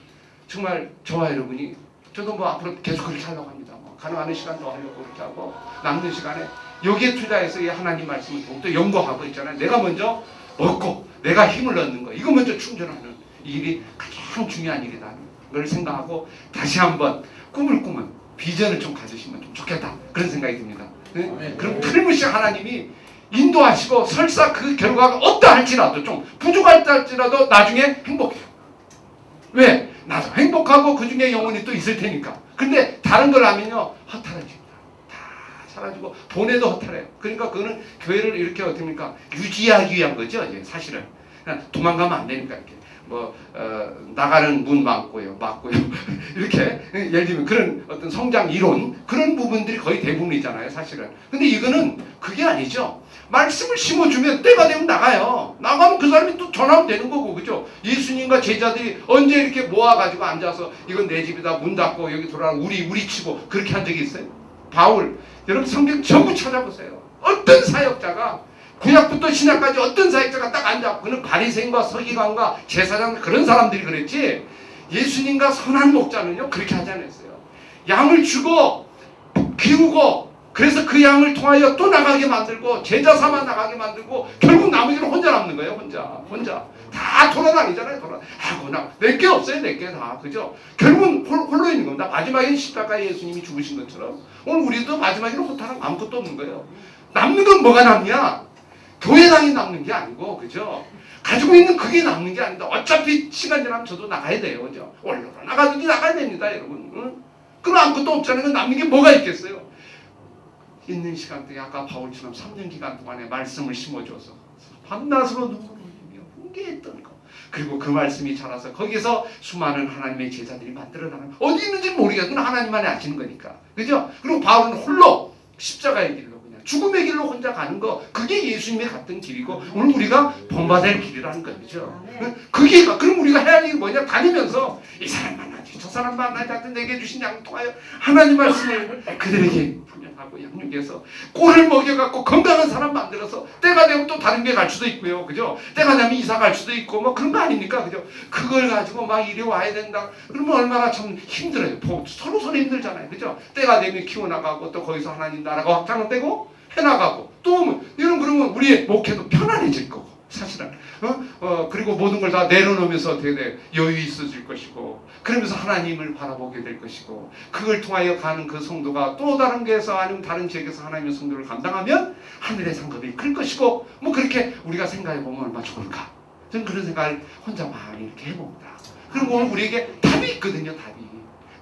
정말 저와 여러분이 저도 뭐 앞으로 계속 그렇게 하려고 합니다. 뭐 가능한 시간 더 하려고 그렇게 하고 남는 시간에 여기에 투자해서 이 하나님 말씀을 더욱더 연구하고 있잖아요. 내가 먼저 얻고 내가 힘을 얻는 거 이거 먼저 충전하는 이 일이 가장 중요한 일이다. 그걸 생각하고 다시 한번 꿈을 꾸면 비전을 좀 가지시면 좀 좋겠다. 그런 생각이 듭니다. 네? 그럼 틀림없이 하나님이 인도하시고 설사 그 결과가 없다 할지라도 좀 부족할지 할지라도 나중에 행복해요. 왜? 나도 행복하고 그 중에 영혼이 또 있을 테니까. 근데 다른 걸 하면요, 허탈해집니다. 다 사라지고, 보내도 허탈해요. 그러니까 그거는 교회를 이렇게 어떻게 합니까? 유지하기 위한 거죠, 이제 사실은. 도망가면 안 되니까, 이렇게. 뭐, 나가는 문 막고요. 이렇게. 예를 들면 그런 어떤 성장 이론, 그런 부분들이 거의 대부분이잖아요, 사실은. 근데 이거는 그게 아니죠. 말씀을 심어주면 때가 되면 나가요. 나가면 그 사람이 또 전하면 되는 거고, 그죠? 예수님과 제자들이 언제 이렇게 모아가지고 앉아서 이건 내 집이다, 문 닫고 여기 돌아가 우리 치고 그렇게 한 적이 있어요? 바울. 여러분 성경 전부 찾아보세요. 어떤 사역자가 구약부터 신약까지 어떤 사역자가 딱 앉아 그는 바리새인과 서기관과 제사장 그런 사람들이 그랬지 예수님과 선한 목자는요 그렇게 하지 않았어요. 양을 주고 기르고 그래서 그 양을 통하여 또 나가게 만들고 제자 삼아 나가게 만들고 결국 나머지는 혼자 남는 거예요. 혼자 다 돌아다니잖아요. 아이고 나 내게 없어요. 내게 다 그죠? 결국은 홀로 있는 겁니다. 마지막에 십자가에 예수님이 죽으신 것처럼 오늘 우리도 마지막에는 호탈함 아무것도 없는 거예요. 남는 건 뭐가 남냐? 교회당이 남는 게 아니고 그죠? 가지고 있는 그게 남는 게 아니다. 어차피 시간 지나면 저도 나가야 돼요. 그죠? 원로로 나가든지 나가야 됩니다. 여러분. 응? 그럼 아무것도 없잖아요. 남는 게 뭐가 있겠어요? 있는 시간대에 아까 바울처럼 3년 기간 동안에 말씀을 심어줘서 밤낮으로 눈물을 흘리며 훈계했던 것, 그리고 그 말씀이 자라서 거기서 수많은 하나님의 제자들이 만들어나가는, 어디 있는지 모르겠고 하나님만이 아시는 거니까, 그죠? 그리고 바울은 홀로 십자가의 길로, 그냥 죽음의 길로 혼자 가는 거, 그게 예수님이 갔던 길이고 오늘 우리가 본받을 길이라는 거죠. 그게, 그럼 우리가 해야 할 일이 뭐냐? 다니면서 이 사람 만나지 저 사람 만나지 하여튼 내게 주신 양통하여 하나님 말씀을 그들에게 하고 양육해서 꼴을 먹여갖고 건강한 사람 만들어서 때가 되면 또 다른 게 갈 수도 있고요, 그죠? 때가 되면 이사 갈 수도 있고 뭐 그런 거 아닙니까, 그죠? 그걸 가지고 막 이리 와야 된다 그러면 얼마나 참 힘들어요. 서로 힘들잖아요, 그죠? 때가 되면 키워나가고 또 거기서 하나님 나라가 확장되고 해나가고 또 이런, 그러면 우리의 목회도 편안해질 거고 사실은 그리고 모든 걸 다 내려놓으면서 되게 여유 있어질 것이고, 그러면서 하나님을 바라보게 될 것이고, 그걸 통하여 가는 그 성도가 또 다른 교회에서 아니면 다른 지역에서 하나님의 성도를 감당하면 하늘의 상급이 클 것이고, 뭐 그렇게 우리가 생각해보면 얼마나 좋을까, 저는 그런 생각을 혼자 많이 이렇게 해봅니다. 그리고 오늘 우리에게 답이 있거든요. 답이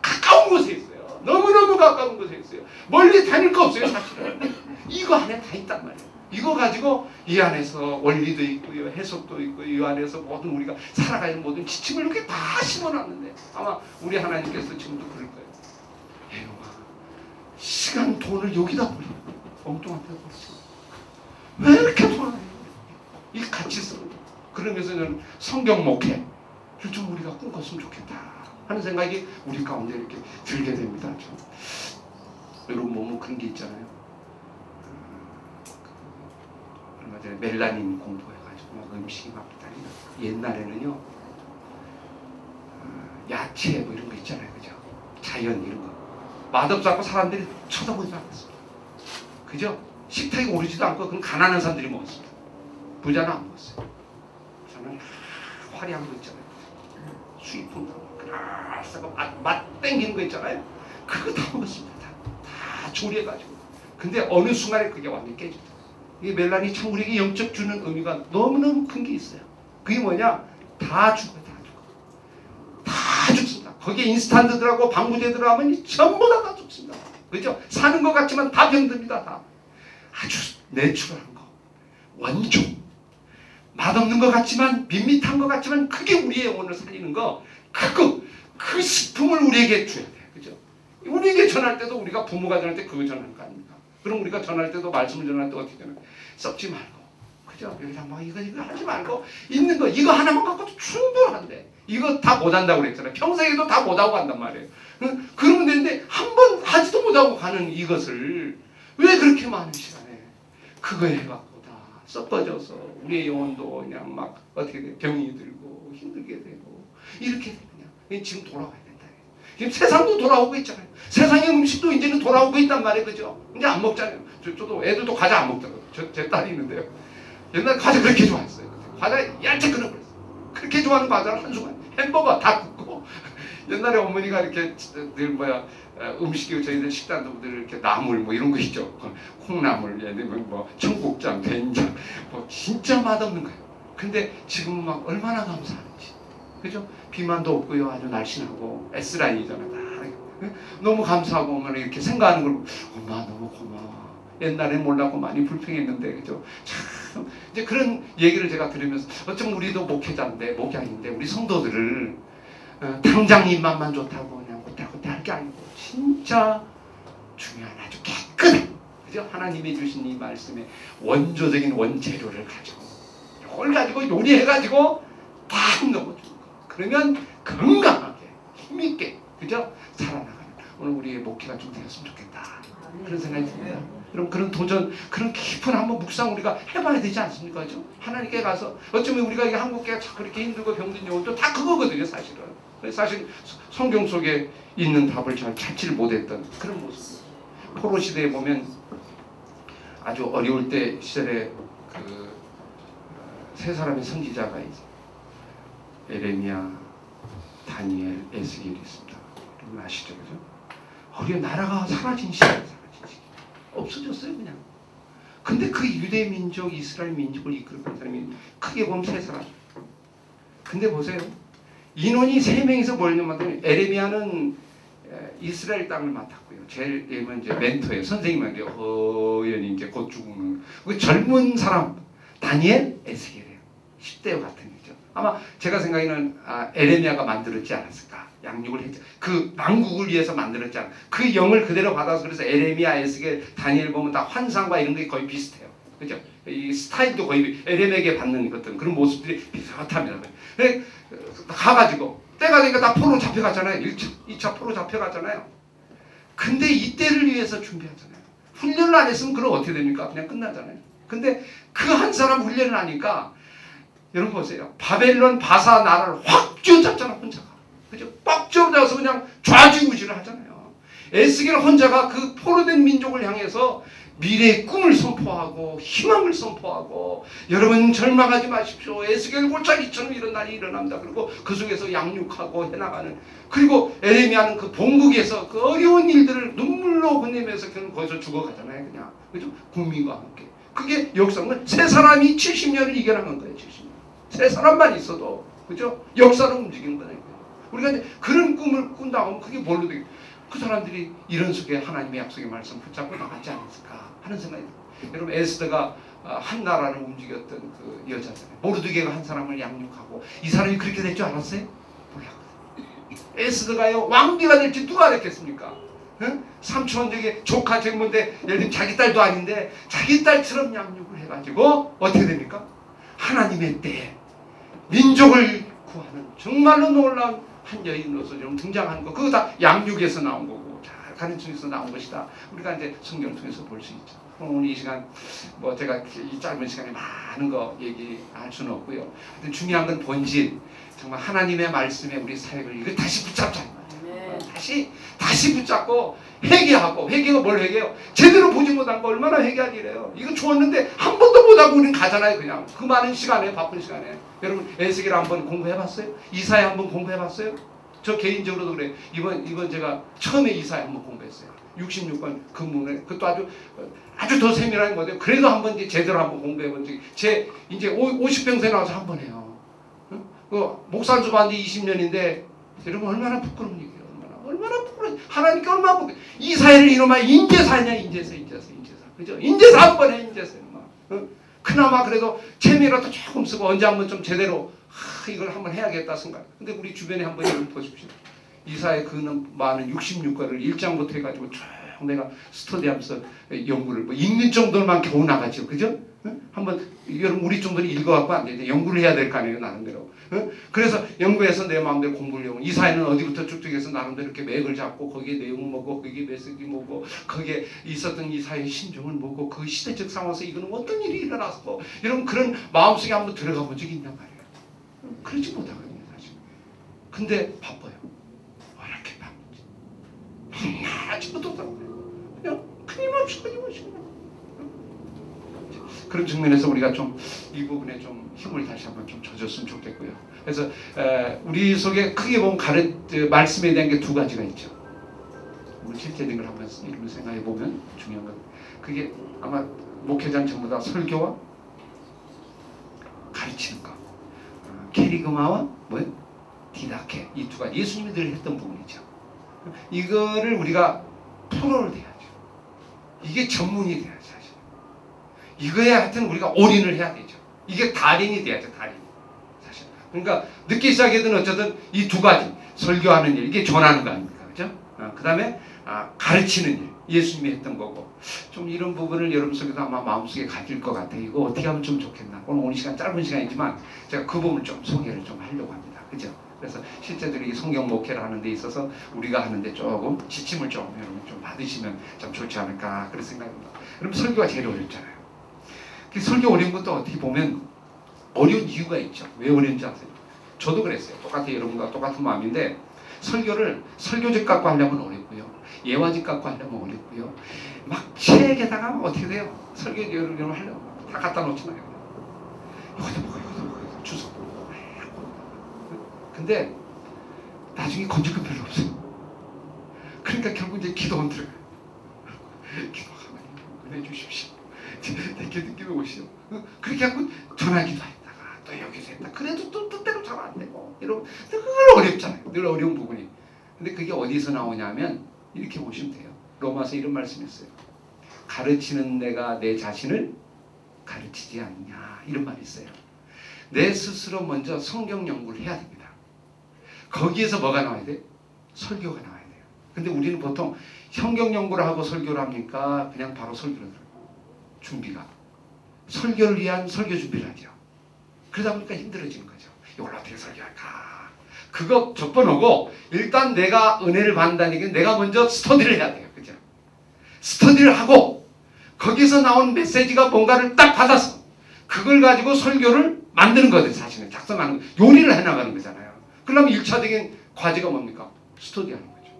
가까운 곳에 있어요. 너무너무 가까운 곳에 있어요. 멀리 다닐 거 없어요. 사실은 이거 안에 다 있단 말이에요. 이거 가지고 이 안에서 원리도 있고요, 해석도 있고, 이 안에서 모든 우리가 살아가는 모든 지침을 이렇게 다 심어놨는데, 아마 우리 하나님께서 지금도 그럴 거예요. 애용아, 시간, 돈을 여기다 버려. 엉뚱한 데 버려. 왜 이렇게 돌아요? 이 같이 써. 그러면서 저는 성경 목회, 좀 우리가 꿈꿨으면 좋겠다 하는 생각이 우리 가운데 이렇게 들게 됩니다. 여러분 몸은 그런 게 있잖아요. 멜라닌 공포해가지고 막 음식이 막 달리고, 옛날에는요 야채 뭐 이런 거 있잖아요, 그죠? 자연 이런 거 맛없어서 사람들이 쳐다보지 않았습니다, 그죠? 식탁에 오르지도 않고 그건 가난한 사람들이 먹었습니다. 부자는 안 먹었어요. 저는 화려한 거 있잖아요, 수입품 나오고 맛 땡기는 거 있잖아요, 그거 다 먹었습니다. 다 조리해가지고. 근데 어느 순간에 그게 완전히 깨집니다. 이 멜라닌 참 우리에게 영적 주는 의미가 너무너무 큰 게 있어요. 그게 뭐냐? 다 죽어요. 다 죽어. 다 죽습니다. 거기에 인스턴트들하고 방부제들 하면 전부 다 죽습니다. 그렇죠? 사는 것 같지만 다 병듭니다. 다. 아주 내추럴한 거. 원조. 맛없는 것 같지만, 밋밋한 것 같지만 그게 우리의 영혼을 살리는 거. 그 식품을 우리에게 줘야 돼요. 그렇죠? 우리에게 전할 때도, 우리가 부모가 전할 때 그거 전하는 거 아닙니까? 그럼 우리가 전할 때도, 말씀을 전할 때 어떻게 되나요? 썩지 말고, 그죠? 여기다 막 이거 하지 말고, 있는 거 이거 하나만 갖고도 충분한데, 이거 다 못한다고 그랬잖아요. 평생에도 다 못하고 간단 말이에요. 그러면 되는데 한 번 하지도 못하고 가는 이것을 왜 그렇게 많은 시간에 그거 해갖고 다 썩어져서 우리의 영혼도 그냥 막 어떻게 돼, 병이 들고 힘들게 되고 이렇게 그냥 지금 돌아가요. 지금 세상도 돌아오고 있잖아요. 세상의 음식도 이제는 돌아오고 있단 말이에요, 그죠? 이제 안 먹잖아요. 저도 애들도 과자 안 먹더라고요. 제 딸이 있는데요, 옛날 과자 그렇게 좋아했어요. 과자 얇게 끊어버렸어요. 그렇게 좋아하는 과자를 한순간 햄버거 다 굽고. 옛날에 어머니가 이렇게 늘 음식이, 저희들 식단도들 이렇게 나물 뭐 이런 거 있죠. 콩나물, 예를 들면 뭐 청국장, 된장, 뭐 진짜 맛없는 거예요. 근데 지금은 막 얼마나 감사한지. 그죠? 비만도 없고요, 아주 날씬하고 S라인이잖아요. 다 너무 감사하고 엄마 이렇게 생각하는 걸, 엄마 너무 고마워. 옛날엔 몰랐고 많이 불평했는데, 그죠? 참 이제 그런 얘기를 제가 들으면서, 어쩌면 우리도 목회자인데, 목양인데 우리 성도들을 당장 입맛만 좋다고 그냥 고탈고탈 할 게 아니고, 진짜 중요한 아주 깨끗한, 그죠? 하나님이 주신 이 말씀에 원조적인 원재료를 가지고, 이걸 가지고 요리해가지고 다 넣어줘. 그러면 건강하게, 힘있게, 그죠? 살아나가는 오늘 우리의 목회가 좀 되었으면 좋겠다, 그런 생각이 듭니다. 여러분, 그런 도전, 그런 깊은 한번 묵상 우리가 해봐야 되지 않습니까? 그죠? 하나님께 가서, 어쩌면 우리가 이게 한국계가 자꾸 이렇게 힘들고 병든 영혼도 다 그거거든요, 사실은. 사실 성경 속에 있는 답을 잘 찾지를 못했던 그런 모습. 포로 시대에 보면 아주 어려울 때 시절에 세 사람의 선지자가 있어요. 예레미야, 다니엘, 에스겔이 있습니다. 여러분 아시죠, 그죠? 우리 나라가 사라진 시대예요, 사라진 시대. 없어졌어요, 그냥. 근데 그 유대 민족, 이스라엘 민족을 이끌었던 사람이 크게 보면 세 사람. 근데 보세요, 인원이 세 명이서 모였는데, 예레미야는 이스라엘 땅을 맡았고요. 제일 이제 멘토예요. 선생님에게 허연이 이제 곧 죽는. 그 젊은 사람 다니엘 에스겔이에요. 10대와 같은 거죠. 아마 제가 생각에는 에레미야가 만들었지 않았을까. 양육을 했죠. 그 망국을 위해서 만들었지 않았을까. 그 영을 그대로 받아서 그래서 에레미야, 에스겔, 다니엘 보면 다 환상과 이런 게 거의 비슷해요. 그죠? 이 스타일도 거의 에레미야에게 받는 것들 그런 모습들이 비슷합니다. 그래 가가지고. 때가 되니까 다 포로 잡혀갔잖아요. 1차, 2차 포로 잡혀갔잖아요. 근데 이때를 위해서 준비하잖아요. 훈련을 안 했으면 그럼 어떻게 됩니까? 그냥 끝나잖아요. 근데 그 한 사람 훈련을 하니까 여러분 보세요. 바벨론 바사 나라를 확 쥐어잡잖아 혼자가. 그죠? 꽉 쥐어잡아서 그냥 좌지우지를 하잖아요. 에스겔 혼자가 그 포로된 민족을 향해서 미래의 꿈을 선포하고 희망을 선포하고 여러분 절망하지 마십시오. 에스겔 골짜기처럼 이런 날이 일어납니다. 그리고 그 속에서 양육하고 해나가는 그리고 에레미야는 그 본국에서 그 어려운 일들을 눈물로 보내면서 그냥 거기서 죽어가잖아요. 그냥 그죠? 국민과 함께 그게 역사는 세 사람이 70년을 이겨나간 거예요. 70년 세 사람만 있어도 그죠? 역사를 움직이는 거예요. 우리가 이제 그런 꿈을 꾼다 하면 그게 뭘로 되겠어요? 그 사람들이 이런 속에 하나님의 약속의 말씀 붙잡고 나가지 않았을까 하는 생각이 들어요. 여러분 에스더가 한 나라를 움직였던 그 여자잖아요. 모르드게가 한 사람을 양육하고 이 사람이 그렇게 될 줄 알았어요? 몰랐거든요. 에스더가요 왕비가 될지 누가 알았겠습니까? 응? 삼촌 저기 조카 저기 뭔데 예를 들면 자기 딸도 아닌데 자기 딸처럼 양육을 해가지고 어떻게 됩니까? 하나님의 때에 민족을 구하는 정말로 놀라운 한 여인으로서 좀 등장하는 거 그거 다 양육에서 나온 거고 잘 가르침에서 나온 것이다. 우리가 이제 성경을 통해서 볼 수 있죠. 오늘 이 시간 뭐 제가 이 짧은 시간에 많은 거 얘기할 수는 없고요. 근데 중요한 건 본질 정말 하나님의 말씀에 우리 사역을 이걸 다시 붙잡자는 거예요. 네. 다시 붙잡고 회개하고 회개가 뭘 회개해요? 제대로 보지 못한 거 얼마나 회개한 일이에요. 이거 좋았는데 한 번도 못하고 우린 가잖아요. 그냥 그 많은 시간에 바쁜 시간에 여러분 에스겔 한번 공부해봤어요? 이사야 한번 공부해봤어요? 저 개인적으로도 그래요. 이번 제가 처음에 이사야 한번 공부했어요. 66권 근문에 그것도 아주 더 세밀한 건데 그래도 한번 이제 제대로 한번 공부해본 적이 제 이제 50평생 나와서 한번 해요. 응? 목산수 받은 지 20년인데 여러분 얼마나 부끄러운 얘기예요. 얼마나 부끄러워. 하나님께 얼마나 부끄러워. 이사야를 이놈아 인재사냐 인재사. 그죠? 인재사 한번 해 인재사. 어? 그나마 그래도 재미라도 조금 쓰고 언제 한번 좀 제대로 이걸 한번 해야겠다 생각. 근데 우리 주변에 한번 이걸 보십시오. 이사야 그는 많은 66과를 1장부터 해가지고 쭉 내가 스터디하면서 연구를 뭐 읽는 정도만 겨우 나가죠. 그죠? 어? 한번 여러분 우리 정도는 읽어갖고 안 되는데 연구를 해야 될 거 아니에요 나름대로. 어? 그래서 연구해서 내 마음대로 공부를 해요. 이사야는 어디부터 쭉쭉해서 나름대로 이렇게 맥을 잡고 거기에 내용 뭐고 거기에 메시지 뭐고 거기에 있었던 이사야의 심정은 뭐고 그 시대적 상황에서 이거는 어떤 일이 일어났고 이런 그런 마음속에 한번 들어가 본 적이 있단 말이에요. 그러지 못하거든요 사실. 근데 바빠요. 이렇게 바쁘지. 아직부터 그냥 끊임없이 그런 측면에서 우리가 좀 이 부분에 좀 힘을 다시 한번 좀 져줬으면 좋겠고요. 그래서 우리 속에 크게 보면 말씀에 대한 게 두 가지가 있죠. 우리 실제적인 걸 한번 생각해 보면 중요한 건 그게 아마 목회자는 전부 다 설교와 가르치는 거. 캐리그마와 뭐예요? 디다케 이 두 가지 예수님이 늘 했던 부분이죠. 이거를 우리가 프로를 돼야죠. 이게 전문이 돼야죠. 이거에 하여튼 우리가 올인을 해야 되죠. 이게 달인이 돼야죠. 달인. 사실. 그러니까 늦게 시작해든 어쨌든 이 두 가지. 설교하는 일. 이게 전하는 거 아닙니까? 그죠? 그 다음에 가르치는 일. 예수님이 했던 거고. 좀 이런 부분을 여러분 속에도 아마 마음속에 가질 것 같아요. 이거 어떻게 하면 좀 좋겠나. 오늘 시간 짧은 시간이지만 제가 그 부분을 좀 소개를 좀 하려고 합니다. 그죠? 그래서 실제로 이 성경 목회를 하는 데 있어서 우리가 하는 데 조금 지침을 좀 여러분 좀 받으시면 참 좋지 않을까. 그런 생각입니다. 그럼 설교가 제일 어렵잖아요. 설교 어려운 것도 어떻게 보면 어려운 이유가 있죠. 왜 어려운지 아세요? 저도 그랬어요. 똑같아요. 여러분과 똑같은 마음인데 설교를 설교집 갖고 하려면 어렵고요. 예화집 갖고 하려면 어렵고요. 막 책에다가 어떻게 돼요? 설교 여러분 하려고 다 갖다 놓잖아요. 이것도 뭐가 주석 보고 근데 나중에 건질 건 별로 없어요. 그러니까 결국 이제 기도 안 들어가요. 기도 하나님 보내주십시오. 내게 느끼고 오시오. 그렇게 하고 전화기도 했다가 또 여기서 했다. 그래도 또 뜻대로 잘 안 되고. 여러분 늘 어렵잖아요. 늘 어려운 부분이. 근데 그게 어디서 나오냐면 이렇게 보시면 돼요. 로마서 이런 말씀했어요. 가르치는 내가 내 자신을 가르치지 않냐, 이런 말이 있어요. 내 스스로 먼저 성경 연구를 해야 됩니다. 거기에서 뭐가 나와야 돼? 설교가 나와야 돼요. 근데 우리는 보통 성경 연구를 하고 설교를 합니까? 그냥 바로 설교를 들어요. 준비가. 설교를 위한 설교 준비를 하죠. 그러다 보니까 힘들어지는 거죠. 이걸 어떻게 설교할까? 그거 접어놓고 일단 내가 은혜를 받는다는 게 내가 먼저 스터디를 해야 돼요. 그죠? 스터디를 하고 거기서 나온 메시지가 뭔가를 딱 받아서 그걸 가지고 설교를 만드는 거예요. 사실은 작성하는 거, 요리를 해나가는 거잖아요. 그러면 1차적인 과제가 뭡니까? 스터디하는 거죠.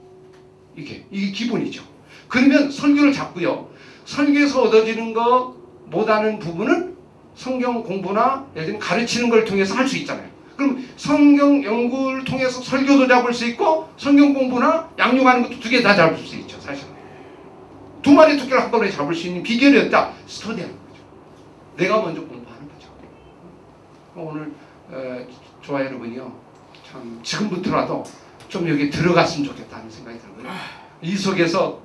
이게 기본이죠. 그러면 설교를 잡고요. 설교에서 얻어지는 거 못하는 부분은 성경 공부나 예를 들면 가르치는 걸 통해서 할 수 있잖아요. 그럼 성경 연구를 통해서 설교도 잡을 수 있고 성경 공부나 양육하는 것도 두 개 다 잡을 수 있죠. 사실은 두 마리 토끼를 한 번에 잡을 수 있는 비결이 있다. 스터디하는 거죠. 내가 먼저 공부하는 거죠. 오늘 좋아 여러분이요, 참 지금부터라도 좀 여기 들어갔으면 좋겠다는 생각이 들고요. 이 속에서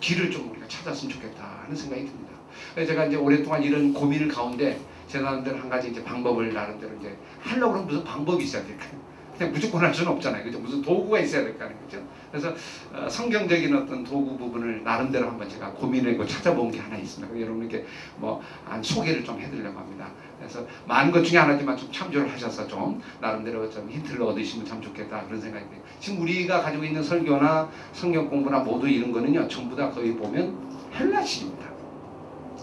길을 좀 우리가 찾았으면 좋겠다는 생각이 듭니다. 제가 이제 오랫동안 이런 고민을 가운데 제 나름대로 한 가지 이제 방법을 나름대로 이제 하려고 하면 무슨 방법이 있어야 될까요? 그냥 무조건 할 수는 없잖아요. 그죠? 무슨 도구가 있어야 될까요? 그죠? 그래서 성경적인 어떤 도구 부분을 나름대로 한번 제가 고민하고 찾아본 게 하나 있습니다. 여러분께 뭐 한 소개를 좀 해드리려고 합니다. 그래서 많은 것 중에 하나지만 좀 참조를 하셔서 좀 나름대로 좀 힌트를 얻으시면 참 좋겠다, 그런 생각이 들어요. 지금 우리가 가지고 있는 설교나 성경 공부나 모두 이런 거는요, 전부 다 거의 보면 헬라식입니다.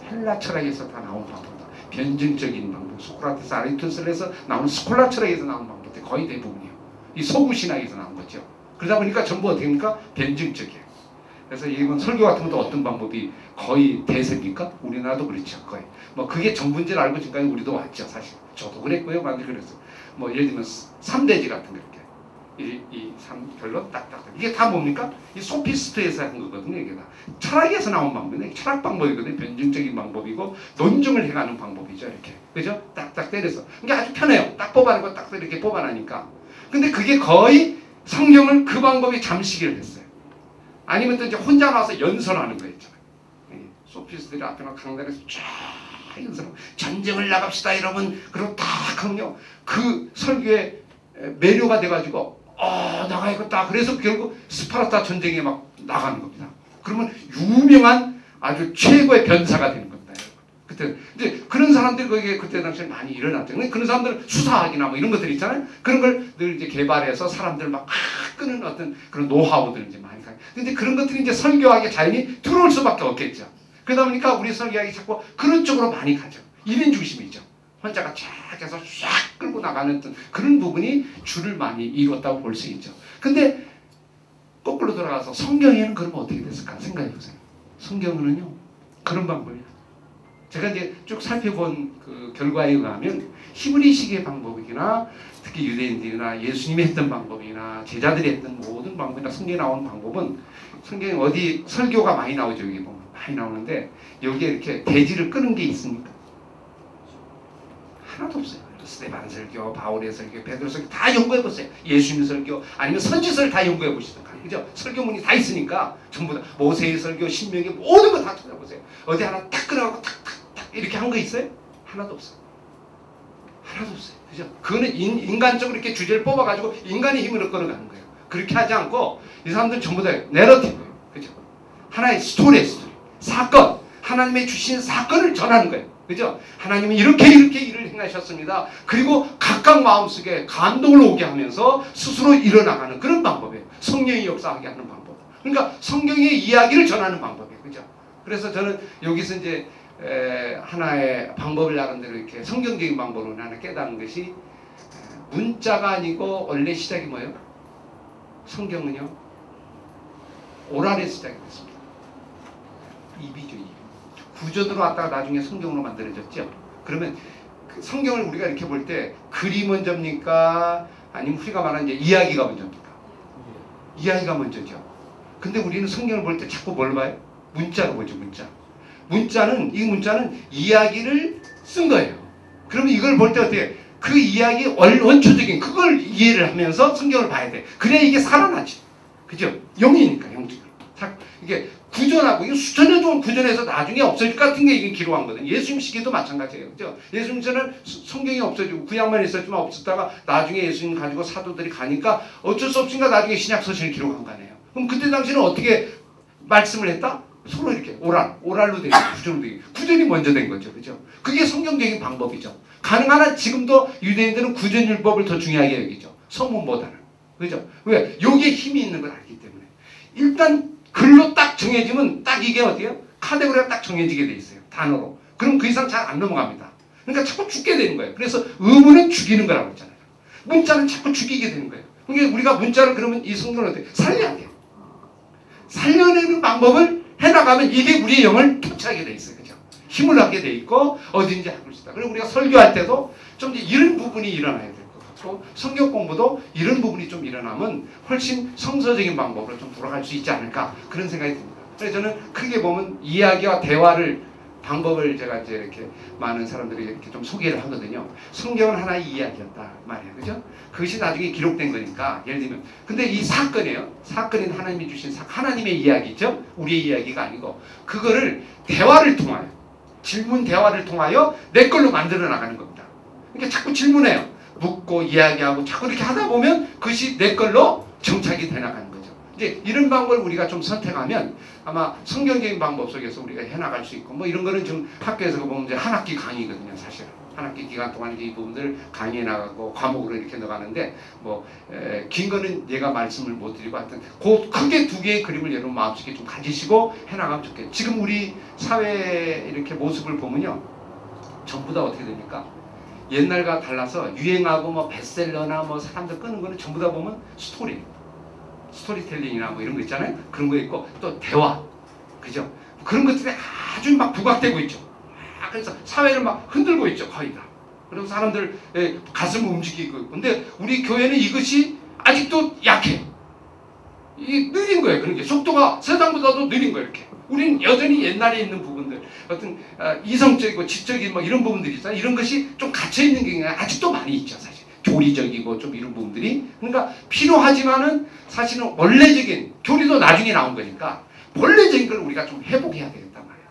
헬라 철학에서 다 나온 방법이다. 변증적인 방법, 소크라테스, 아리스토텔레스에서 나온 스콜라 철학에서 나온 방법들 거의 대부분이요. 이 서구 신학에서 나온 거죠. 그러다 보니까 전부 어떻게 됩니까? 변증적이에요. 그래서 이건 설교 같은 것도 어떤 방법이 거의 대세입니까? 우리나라도 그렇죠. 거의. 뭐 그게 전부인지 알고 지금까지 우리도 왔죠. 사실. 저도 그랬고요. 많이 그랬어요. 뭐 예를 들면 3대지 같은 거 이렇게. 이 3결론 딱딱딱. 이게 다 뭡니까? 이 소피스트에서 한 거거든요. 이게 다 철학에서 나온 방법이네. 철학 방법이거든요. 변증적인 방법이고 논증을 해가는 방법이죠. 이렇게. 그죠? 딱딱 때려서. 이게 아주 편해요. 딱 뽑아내고 딱 이렇게 뽑아내니까. 근데 그게 거의 성경을 그 방법이 잠식을 했어요. 아니면 또 이제 혼자 나와서 연설하는 거 있잖아요. 소피스트들이 앞에 막 강단에서 쫙 연설하고 전쟁을 나갑시다 이러면 그럼 딱 하면요. 그 설교에 매료가 돼가지고 나가야겠다. 그래서 결국 스파르타 전쟁에 막 나가는 겁니다. 그러면 유명한 아주 최고의 변사가 되는 겁니다. 그때 이제 그런 사람들이 거기에 그때 당시에 많이 일어났죠. 그런 사람들 수사학이나 뭐 이런 것들 있잖아요. 그런 걸 늘 이제 개발해서 사람들 막 끄는 어떤 그런 노하우들 이제 많이 가요. 근데 그런 것들이 이제 설교학에 자연히 들어올 수밖에 없겠죠. 그러다 보니까 우리 설교학이 자꾸 그런 쪽으로 많이 가죠. 일인 중심이죠. 혼자가 쫙 해서 쫙 끌고 나가는 그런 부분이 주를 많이 이뤘다고 볼 수 있죠. 근데 거꾸로 돌아가서 성경에는 그러면 어떻게 됐을까 생각해 보세요. 성경은요, 그런 방법이에요. 제가 이제 쭉 살펴본 그 결과에 의하면 히브리식의 방법이나 특히 유대인들이나 예수님이 했던 방법이나 제자들이 했던 모든 방법이나 성경에 나온 방법은 성경에 어디 설교가 많이 나오죠. 여기 보면 많이 나오는데 여기에 이렇게 대지를 끄는 게 있습니까? 하나도 없어요. 스데반 설교, 바울의 설교, 베드로 설교 다 연구해 보세요. 예수님 설교 아니면 선지서를 다 연구해 보시든가, 그죠? 설교문이 다 있으니까 전부 다 모세의 설교, 신명의 모든 거 다 찾아보세요. 어디 하나 탁 끊어가고 탁탁탁 이렇게 한 거 있어요? 하나도 없어요. 하나도 없어요. 그죠? 그거는 인간적으로 이렇게 주제를 뽑아가지고 인간의 힘으로 끌어가는 거예요. 그렇게 하지 않고 이 사람들 전부 다 내러티브예요. 그죠? 하나의 스토리, 사건, 하나님의 주신 사건을 전하는 거예요. 그죠? 하나님은 이렇게 일을 행하셨습니다. 그리고 각각 마음속에 감동을 오게 하면서 스스로 일어나가는 그런 방법이에요. 성령이 역사하게 하는 방법. 그러니까 성경의 이야기를 전하는 방법이에요. 그죠? 그래서 저는 여기서 이제 하나의 방법을 나름대로 이렇게 성경적인 방법으로 하나 깨닫는 것이 문자가 아니고 원래 시작이 뭐예요? 성경은요, 오랄의 시작이 됐습니다. 입이죠, 입. 구조대로 왔다가 나중에 성경으로 만들어졌죠. 그러면 성경을 우리가 이렇게 볼 때 글이 먼저입니까? 아니면 우리가 말하는 이제 이야기가 먼저입니까? 이야기가 먼저죠. 근데 우리는 성경을 볼 때 자꾸 뭘 봐요? 문자로 보죠, 문자. 이 문자는 이야기를 쓴 거예요. 그러면 이걸 볼 때 어때요? 그 이야기의 원초적인 그걸 이해를 하면서 성경을 봐야 돼. 그래야 이게 살아나지. 그죠? 0이니까 0기가. 이게 구전하고, 이거 수천년 동안 구전해서 나중에 없어질 것 같은 게 이게 기록한 거거든요. 예수님 시기도 마찬가지예요. 그죠? 예수님 시는 성경이 없어지고, 구약만 있었지만 없었다가 나중에 예수님 가지고 사도들이 가니까 어쩔 수 없으니까 나중에 신약서신을 기록한 거네요. 그럼 그때 당시는 어떻게 말씀을 했다? 서로 이렇게 오랄로 되고 구절로 되고 구절이 먼저 된 거죠. 그죠? 그게 성경적인 방법이죠. 가능한 한 지금도 유대인들은 구전율법을 더 중요하게 여기죠. 서문보다는. 그죠? 왜? 여기에 힘이 있는 걸 알기 때문에. 일단 글로 딱 정해지면 딱 이게 어때요? 카테고리가 딱 정해지게 돼 있어요. 단어로. 그럼 그 이상 잘 안 넘어갑니다. 그러니까 자꾸 죽게 되는 거예요. 그래서 의문은 죽이는 거라고 했잖아요. 문자는 자꾸 죽이게 되는 거예요. 그러니까 우리가 문자를 그러면 이 성도는 어때요? 살려야 돼요. 살려내는 방법을 해나가면 이게 우리의 영을 터치하게 돼 있어요. 그죠? 힘을 하게 돼 있고 어딘지 할 수 있다. 그리고 우리가 설교할 때도 좀 이런 부분이 일어나야 돼요. 성경 공부도 이런 부분이 좀 일어나면 훨씬 성서적인 방법으로 좀 돌아갈 수 있지 않을까 그런 생각이 듭니다. 그래서 저는 크게 보면 이야기와 대화를 방법을 제가 이제 이렇게 많은 사람들이 이렇게 좀 소개를 하거든요. 성경은 하나의 이야기였다 말이에요, 그죠? 그것이 나중에 기록된 거니까 예를 들면 근데 이 사건이에요. 사건인 하나님이 주신 하나님의 이야기죠. 우리의 이야기가 아니고 그거를 대화를 통하여 질문 대화를 통하여 내 걸로 만들어 나가는 겁니다. 그러니까 자꾸 질문해요. 묻고 이야기하고 자꾸 이렇게 하다 보면 그것이 내 걸로 정착이 돼 나가는 거죠. 이제 이런 방법을 우리가 좀 선택하면 아마 성경적인 방법 속에서 우리가 해 나갈 수 있고 뭐 이런 거는 지금 학교에서 보면 이제 한 학기 강의거든요, 사실. 한 학기 기간 동안 이 부분들 강의해 나가고 과목으로 이렇게 넣어가는데 뭐 긴 거는 얘가 말씀을 못 드리고 하여튼 그 크게 두 개의 그림을 여러분 마음속에 좀 가지시고 해 나가면 좋겠어요. 지금 우리 사회의 이렇게 모습을 보면요, 전부 다 어떻게 됩니까? 옛날과 달라서 유행하고 뭐 베스트셀러나 뭐 사람들 끄는 거는 전부 다 보면 스토리텔링이나 뭐 이런 거 있잖아요. 그런 거 있고 또 대화, 그죠? 그런 것들이 아주 막 부각되고 있죠. 막 그래서 사회를 막 흔들고 있죠, 거의 다. 그리고 사람들 가슴을 움직이고 있고. 근데 우리 교회는 이것이 아직도 약해. 이게 느린 거예요. 그런 게 속도가 세상보다도 느린 거예요. 이렇게. 우리는 여전히 옛날에 있는 부분들, 어떤 이성적이고 지적인 뭐 이런 부분들이 있잖아요. 이런 것이 좀 갇혀있는 게 아직도 많이 있죠, 사실. 교리적이고 좀 이런 부분들이. 그러니까 필요하지만은 사실은 원래적인, 교리도 나중에 나온 거니까 본래적인 걸 우리가 좀 회복해야 되겠단 말이에요.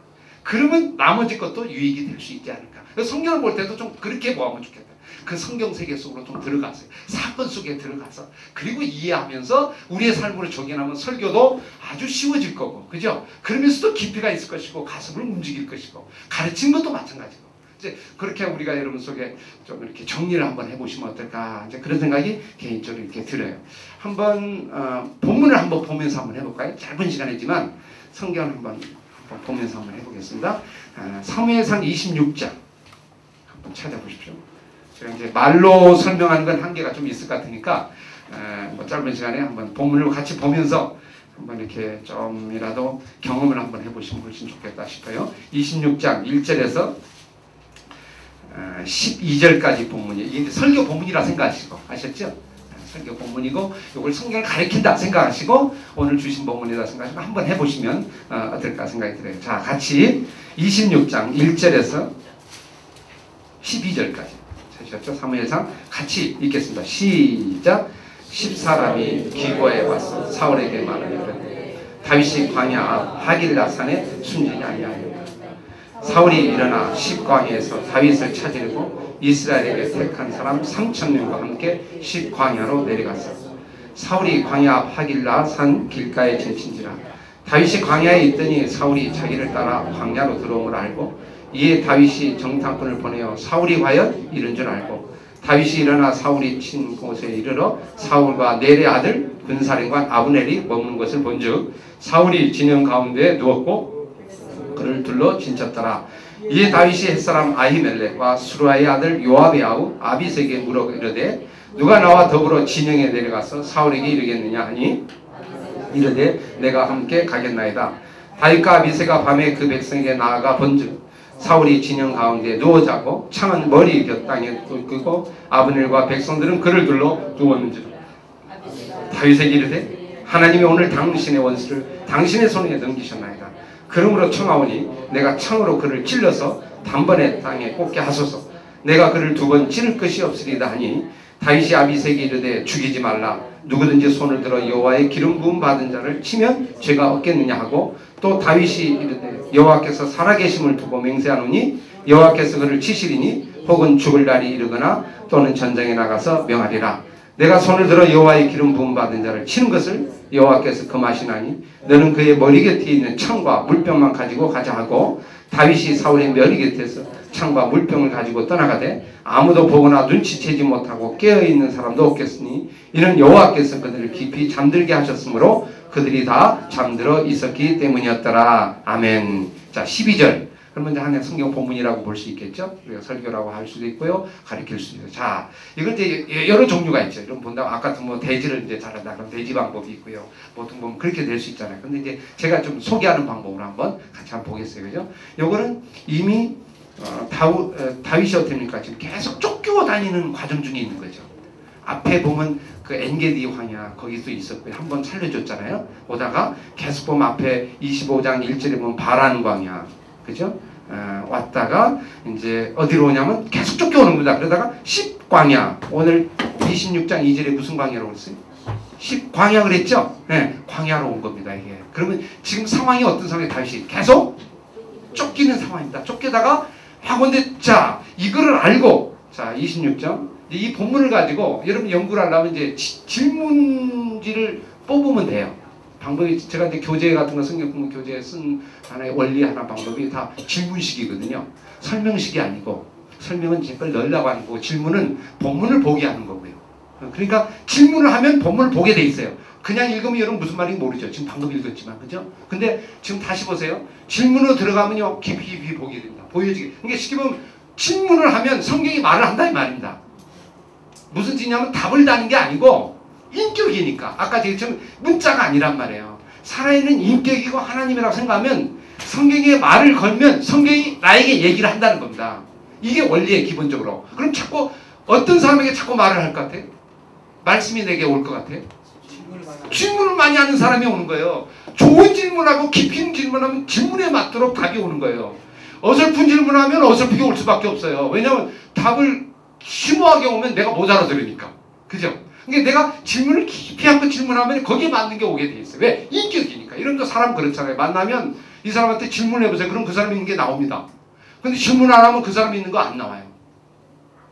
그러면 나머지 것도 유익이 될 수 있지 않을까. 그래서 성경을 볼 때도 좀 그렇게 보면 좋겠다. 그 성경 세계 속으로 좀 들어가세요. 사건 속에 들어가서 그리고 이해하면서 우리의 삶으로 적용하면 설교도 아주 쉬워질 거고, 그죠? 그러면서도 깊이가 있을 것이고 가슴을 움직일 것이고 가르친 것도 마찬가지고 이제 그렇게 우리가 여러분 속에 좀 이렇게 정리를 한번 해보시면 어떨까 이제 그런 생각이 개인적으로 이렇게 들어요. 한번 본문을 한번 보면서 한번 해볼까요? 짧은 시간이지만 성경을 한번 보면서 한번 해보겠습니다. 사무엘상 26장 한번 찾아보십시오. 제가 이제 말로 설명하는 건 한계가 좀 있을 것 같으니까 뭐 짧은 시간에 한번 본문을 같이 보면서 한번 이렇게 좀이라도 경험을 한번 해보시면 훨씬 좋겠다 싶어요. 26장 1절에서 12절까지 본문이에요. 이게 설교 본문이라 생각하시고 아셨죠? 설교 본문이고 이걸 성경을 가리킨다 생각하시고 오늘 주신 본문이다 생각하시고 한번 해보시면 어떨까 생각이 들어요. 자, 같이 26장 1절에서 12절까지 사무엘상 같이 읽겠습니다. 시작. 10사람이 기고에 와서 사울에게 말하되 다윗이 광야 앞 하길라 산에 숨지지 아니하니라. 사울이 일어나 십광야에서 다윗을 찾으려고 이스라엘에게 택한 사람 3,000명과 함께 십광야로 내려갔어. 사울이 광야 앞 하길라 산 길가에 진친지라. 다윗이 광야에 있더니 사울이 자기를 따라 광야로 들어옴을 알고 이에 다윗이 정탐꾼을 보내어 사울이 과연 이런 줄 알고 다윗이 일어나 사울이 친 곳에 이르러 사울과 넬의 아들 군사령관 아브넬이 머무는 것을 본즉 사울이 진영 가운데에 누웠고 그를 둘러 진쳤더라. 이에 다윗이 햇사람 아히멜렉과 수루아의 아들 요압의 아우 아비세에게 물어 이르되 누가 나와 더불어 진영에 내려가서 사울에게 이르겠느냐 하니 이르되 내가 함께 가겠나이다. 다윗과 아비세가 밤에 그 백성에게 나아가 본즉 사울이 진영 가운데 누워 자고 창은 머리 곁 땅에 끄고 아브넬과 백성들은 그를 둘러 누웠는지라. 다윗에게 이르되 하나님이 오늘 당신의 원수를 당신의 손에 넘기셨나이다. 그러므로 청하오니 내가 창으로 그를 찔러서 단번에 땅에 꽂게 하소서. 내가 그를 두 번 찌를 것이 없으리다 하니 다윗이 아비새에게 이르되 죽이지 말라. 누구든지 손을 들어 여호와의 기름 부음 받은 자를 치면 죄가 없겠느냐 하고, 또 다윗이 이르되 여호와께서 살아계심을 두고 맹세하노니 여호와께서 그를 치시리니 혹은 죽을 날이 이르거나 또는 전쟁에 나가서 명하리라. 내가 손을 들어 여호와의 기름 부음 받은 자를 치는 것을 여호와께서 금하시나니 너는 그의 머리 곁에 있는 창과 물병만 가지고 가자 하고, 다윗이 사울의 머리 곁에서 창과 물병을 가지고 떠나가되 아무도 보거나 눈치채지 못하고 깨어있는 사람도 없겠으니 이는 여호와께서 그들을 깊이 잠들게 하셨으므로 그들이 다 잠들어 있었기 때문이었더라. 아멘. 자, 12절. 그러면 이제 하나의 성경 본문이라고 볼 수 있겠죠. 우리가 설교라고 할 수도 있고요, 가르칠 수도 있고요. 자, 이걸 이제 여러 종류가 있죠. 이런 본다고 아까 뭐 돼지를 이제 자른다 그럼 돼지 방법이 있고요. 보통 보면 그렇게 될 수 있잖아요. 근데 이제 제가 좀 소개하는 방법으로 한번 같이 한번 보겠어요, 그죠? 요거는 이미 다윗이 어떻게 됩니까? 지금 계속 쫓기고 다니는 과정 중에 있는 거죠. 앞에 보면 그 엔게디 황야 거기도 있었고요. 한번 살려줬잖아요. 오다가 계속 보면 앞에 25장 1절에 보면 바란 광야, 그죠? 왔다가 이제 어디로 오냐면 계속 쫓겨오는 겁니다. 그러다가 10광야, 오늘 26장 2절에 무슨 광야라고 그랬어요? 10광야 그랬죠? 네, 광야로 온 겁니다, 이게. 그러면 지금 상황이 어떤 상황이에요? 다시 계속 쫓기는 상황입니다. 쫓기다가 근데 자, 이거를 알고, 자, 26장 이 본문을 가지고 여러분 연구를 하려면 이제 질문지를 뽑으면 돼요. 방법이, 제가 이제 교재 같은 거 성경공부 교재에 쓴 하나의 원리, 하나 방법이 다 질문식이거든요. 설명식이 아니고, 설명은 제걸 넣으려고 하는 거고, 질문은 본문을 보게 하는 거고요. 그러니까 질문을 하면 본문을 보게 돼 있어요. 그냥 읽으면 여러분 무슨 말인지 모르죠. 지금 방금 읽었지만, 그죠? 근데 지금 다시 보세요. 질문으로 들어가면요, 깊이 보게 됩니다. 보여지게. 그러니까 쉽게 보면 질문을 하면 성경이 말을 한다, 이 말입니다. 무슨 뜻이냐면 답을 다는 게 아니고 인격이니까, 아까 제가 문자가 아니란 말이에요. 살아있는 인격이고 하나님이라고 생각하면 성경에 말을 걸면 성경이 나에게 얘기를 한다는 겁니다. 이게 원리예요, 기본적으로. 그럼 자꾸 어떤 사람에게 자꾸 말을 할 것 같아? 말씀이 내게 올 것 같아? 질문을 많이 하는 사람이 오는 거예요. 좋은 질문하고 깊이 있는 질문하면 질문에 맞도록 답이 오는 거예요. 어설픈 질문하면 어설프게 올 수밖에 없어요. 왜냐하면 답을 심오하게 오면 내가 못 알아들으니까, 그죠? 그러니까 내가 질문을 깊이 하고 질문하면 거기에 맞는 게 오게 돼 있어요. 왜? 인격이니까. 이런 거 사람 그렇잖아요. 만나면 이 사람한테 질문해보세요. 그럼 그 사람이 있는 게 나옵니다. 근데 질문 안 하면 그 사람이 있는 거 안 나와요.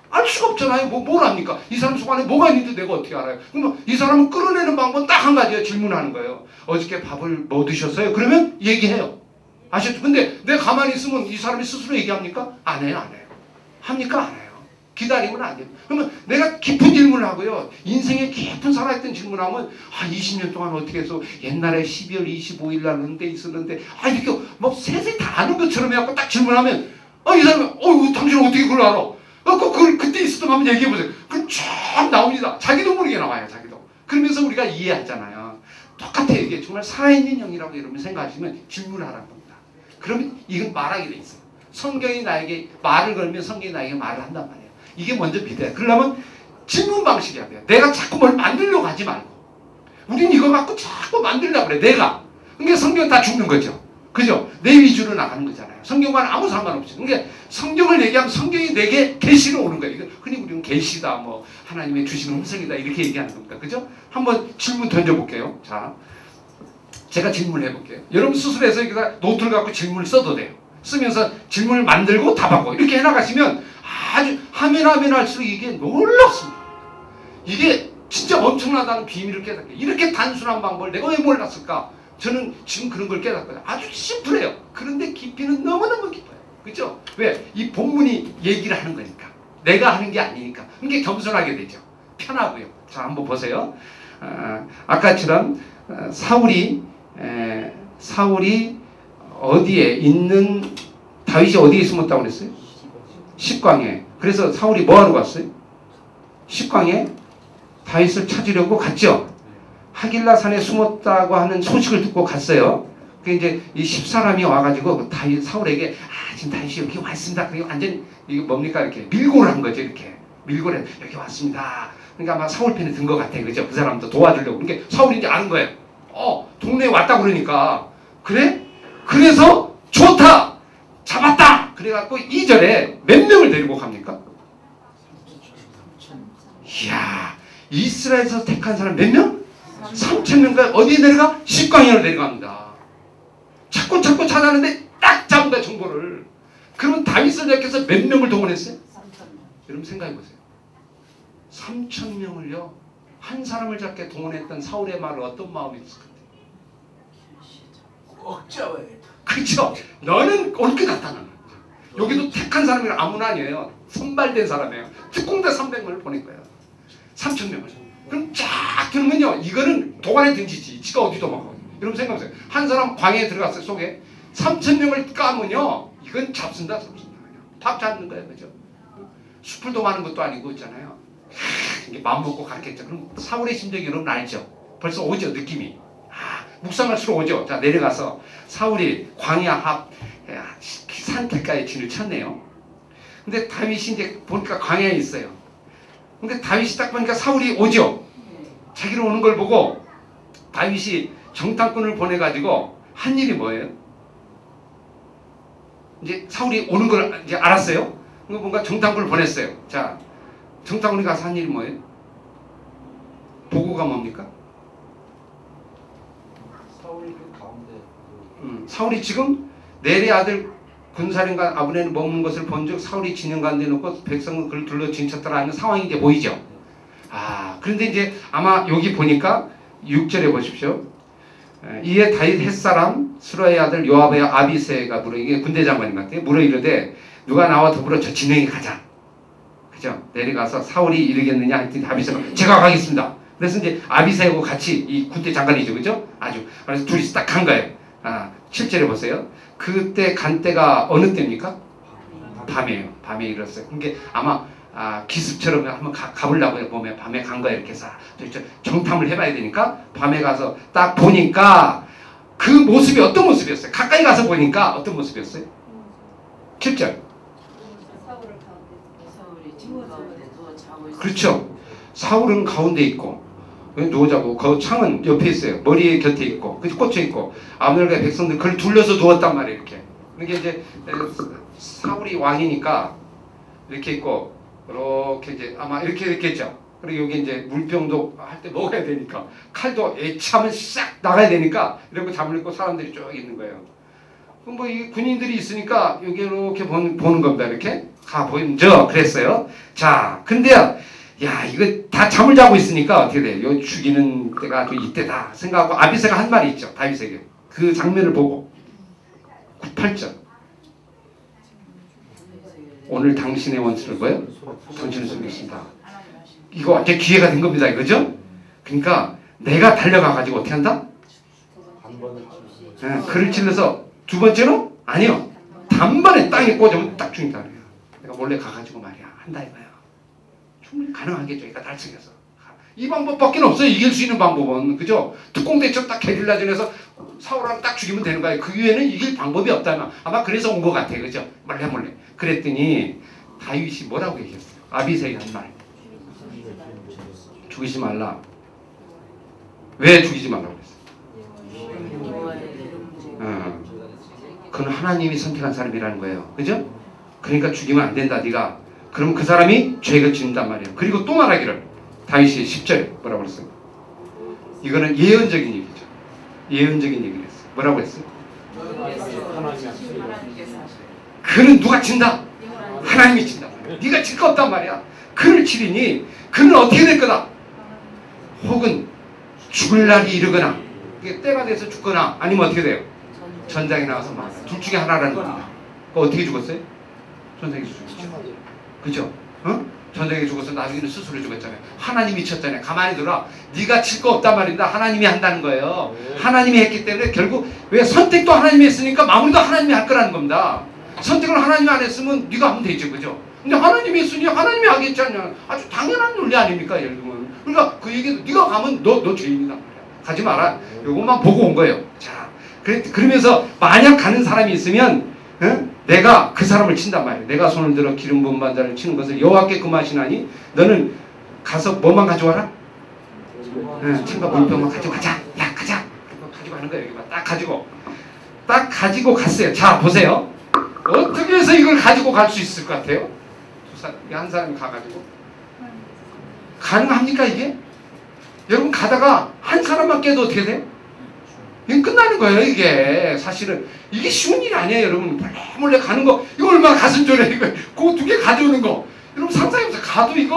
알 수가 없잖아요. 뭘 압니까? 이 사람 속 안에 뭐가 있는데 내가 어떻게 알아요? 그럼 이 사람을 끌어내는 방법은 딱 한 가지예요. 질문하는 거예요. 어저께 밥을 뭐 드셨어요? 그러면 얘기해요. 아셨죠? 근데 내가 가만히 있으면 이 사람이 스스로 얘기합니까? 안 해요. 안 해요. 합니까? 안 해요. 기다리면 안 돼요. 그러면 내가 깊은 질문을 하고요. 인생에 깊은 살아있던 질문하면 20년 동안 어떻게 해서 옛날에 12월 25일 날 그런데 있었는데 이렇게 막 세세히 다 아는 것처럼 해갖고 딱 질문하면 이 사람이 당신 어떻게 그걸 알아? 그걸 그때 있었던 거 한번 얘기해보세요. 그럼 쫙 나옵니다. 자기도 모르게 나와요. 자기도. 그러면서 우리가 이해하잖아요. 똑같아요. 이게 정말 살아있는 영이라고 여러분 생각하시면 질문하라는 겁니다. 그러면 이건 말하게 돼 있어요. 성경이 나에게 말을 걸면 성경이 나에게 말을 한단 말이에요. 이게 먼저 믿어야 돼. 그러려면 질문 방식이야 돼요. 내가 자꾸 뭘 만들려고 하지 말고. 우린 이거 갖고 자꾸 만들려고 그래, 내가. 그러니까 성경 다 죽는 거죠. 그죠? 내 위주로 나가는 거잖아요. 성경과는 아무 상관없죠. 그러니까 성경을 얘기하면 성경이 내게 계시로 오는 거예요. 흔히 우리는 계시다, 뭐 하나님의 주시는 음성이다 이렇게 얘기하는 겁니다. 그죠? 한번 질문 던져볼게요. 자, 제가 질문을 해볼게요. 여러분 스스로 해서 노트를 갖고 질문을 써도 돼요. 쓰면서 질문을 만들고 답하고 이렇게 해나가시면 아주 하면 할수록 이게 놀랍습니다. 이게 진짜 엄청나다는 비밀을 깨닫게. 이렇게 단순한 방법을 내가 왜 몰랐을까? 저는 지금 그런 걸 깨닫거든요. 아주 심플해요. 그런데 깊이는 너무너무 깊어요. 그렇죠? 왜? 이 본문이 얘기를 하는 거니까. 내가 하는 게 아니니까. 그러니까 겸손하게 되죠. 편하고요. 자, 한번 보세요. 아까처럼 사울이 어디에 있는, 다윗이 어디에 숨었다고 그랬어요? 십광에. 그래서 사울이 뭐하러 갔어요? 십광에 다윗을 찾으려고 갔죠. 하길라 산에 숨었다고 하는 소식을 듣고 갔어요. 그 이제 이 십사람이 와가지고 사울에게 지금 다윗이 여기 왔습니다. 그게 완전 이게 뭡니까, 이렇게 밀고를 한 거죠. 이렇게 밀고를 해서 여기 왔습니다. 그러니까 아마 사울 편에 든 것 같아, 그죠? 그 사람도 도와주려고. 그러니까 사울이 이제 아는 거예요. 동네에 왔다 그러니까 그래? 그래서 좋다. 잡았다! 그래갖고 2절에 몇 명을 데리고 갑니까? 이야, 이스라엘에서 택한 사람 몇 명? 3,000명가 어디에 내려가? 십광야로 내려갑니다. 자꾸 찾았는데 딱 잡는다 정보를. 그러면 다윗을 내켜서 몇 명을 동원했어요? 3,000명. 여러분 생각해보세요. 3,000명을요 한 사람을 잡게 동원했던 사울의 말은 어떤 마음이 있을 것 같아요? 꼭 잡아야겠다. 그렇죠. 너는 옳게 나타나는 거죠. 여기도 택한 사람이 아무나 아니에요. 선발된 사람이에요. 특공대 300명을 보낸 거예요. 3,000명을. 그럼 쫙 들으면요 이거는 도관에 등지지 지가 어디 도망가. 여러분 생각하세요. 한 사람 광해에 들어갔어요. 속에 3,000명을 까면요 이건 잡순다. 밥 잡는 거예요. 그죠? 숲을 도망하는 것도 아니고 있잖아요. 이게 마음 먹고 가르쳤죠. 그럼 사울의 심정이 여러분 알죠? 벌써 오죠 느낌이. 묵상할수록 오죠. 자 내려가서 사울이 광야 앞 산 길가에 진을 쳤네요. 근데 다윗이 이제 보니까 광야에 있어요. 근데 다윗이 딱 보니까 사울이 오죠. 자기를 오는 걸 보고 다윗이 정탐꾼을 보내가지고 한 일이 뭐예요? 이제 사울이 오는 걸 이제 알았어요. 그리고 뭔가 정탐꾼을 보냈어요. 자, 정탐꾼이 가서 한 일이 뭐예요? 보고가 뭡니까? 사울이 그 가운데. 사울이 지금 넬의 아들 군사령관 아브넬을 먹는 것을 본즉 사울이 진영 가운데 놓고 백성은 그를 둘러 진쳤더라 하는 상황이 이제 보이죠. 그런데 이제 아마 여기 보니까 6절에 보십시오. 이에 다윗 햇사람 스루야의 아들 요압의 아비세가 물어, 이게 군대 장관인 것 같아요. 물어 이르되 누가 나와 더불어 저 진영에 가자. 그죠? 내려가서 사울이 이르겠느냐 했더니 아비세가 제가 가겠습니다. 그래서 이제 아비세하고 같이 이 군대 장관이죠. 그죠? 아주 그래서 둘이서 딱 간 거예요. 7절에 보세요. 그때 간 때가 어느 때입니까? 밤에요. 밤에 일었어요. 그게 아마 기습처럼 한번 가보려고 보면 밤에 간 거예요. 이렇게 해서 정탐을 해봐야 되니까 밤에 가서 딱 보니까 그 모습이 어떤 모습이었어요? 가까이 가서 보니까 어떤 모습이었어요? 7절. 그렇죠. 사울은 가운데 있고 누워 자고 그 창은 옆에 있어요. 머리에 곁에 있고 그 꽂혀 있고 아브넬과 백성들 그걸 둘러서 누웠단 말이에요. 이렇게. 그러니까 이제 사울이 왕이니까 이렇게 있고 이렇게 이제 아마 이렇게 됐겠죠. 그리고 여기 이제 물병도 할 때 먹어야 되니까 칼도 애참을 싹 나가야 되니까 이런 거 잠을 입고 사람들이 쭉 있는 거예요. 그럼 뭐 이 군인들이 있으니까 여기 이렇게 보는 겁니다. 이렇게 가 보임죠. 그랬어요. 자, 근데요. 야 이거 다 잠을 자고 있으니까 어떻게 돼요? 요 죽이는 때가 또 이때다 생각하고 아비새가 한 말이 있죠. 다윗에게 그 장면을 보고 98절 오늘 당신의 원수를 뭐예요? 당신을 숨겼습니다. 이거 완전 기회가 된 겁니다. 이거죠? 그러니까 내가 달려가가지고 어떻게 한다? 그를 찔러서 두 번째로? 아니요. 단번에 땅에 꽂으면 딱 죽인다. 내가 몰래 가가지고 말이야 한다 이거야. 충분히 가능하겠죠. 그러니까 달성해서. 이 방법밖에 없어요. 이길 수 있는 방법은. 그죠? 특공대처럼 딱 게릴라전에서 사울왕 딱 죽이면 되는 거예요. 그 이외에는 이길 방법이 없다면 아마 그래서 온 것 같아요. 그죠? 몰래. 그랬더니 다윗이 뭐라고 얘기했어요? 아비새이 한 말. 죽이지 말라. 왜 죽이지 말라고 그랬어요? 그건 하나님이 선택한 사람이라는 거예요. 그죠? 그러니까 죽이면 안 된다. 네가. 그럼 그 사람이 죄가 진단 말이에요. 그리고 또 말하기를 다윗이 10절에 뭐라고 그랬어요? 이거는 예언적인 얘기죠. 예언적인 얘기를 했어요. 뭐라고 했어요? 그는 누가 친다? 하나님이 친다. 네가 질 거 없단 말이야. 그를 치리니 그는 어떻게 될 거다? 혹은 죽을 날이 이르거나 이게 때가 돼서 죽거나 아니면 어떻게 돼요? 전장에 나와서 말아. 둘 중에 하나라는 겁니다. 어떻게 죽었어요? 전장에서 죽었죠. 그죠? 전쟁에 죽어서 나중에는 스스로 죽었잖아요. 하나님이 쳤잖아요. 가만히 들어. 네가 칠 거 없단 말입니다. 하나님이 한다는 거예요. 네. 하나님이 했기 때문에 결국 왜 선택도 하나님이 했으니까 마무리도 하나님이 할 거라는 겁니다. 선택을 하나님이 안 했으면 네가 하면 되지. 그죠? 근데 하나님이 했으니 하나님이 하겠지 않냐. 아주 당연한 논리 아닙니까? 예를 들면. 그러니까 그 얘기도 네가 가면 너 죄인이다. 가지 마라. 요것만 보고 온 거예요. 자, 그러면서 만약 가는 사람이 있으면 내가 그 사람을 친단 말이에요. 내가 손을 들어 기름 부은 반자를 치는 것을 여호와께 금하시나니 너는 가서 뭐만 가져와라? 창과 물병만 가져가자. 야 가자. 가져가는 거예요. 여기만 딱 가지고. 딱 가지고 갔어요. 자 보세요. 어떻게 해서 이걸 가지고 갈 수 있을 것 같아요? 한 사람이 가가지고 가능합니까 이게? 여러분 가다가 한 사람만 깨도 어떻게 돼? 이건 끝나는 거예요 이게. 사실은 이게 쉬운 일이 아니에요 여러분. 몰래 가는 거 이거 얼마나 가슴 졸여 이거. 그거 두 개 가져오는 거 여러분 상상해보세요. 가도 이게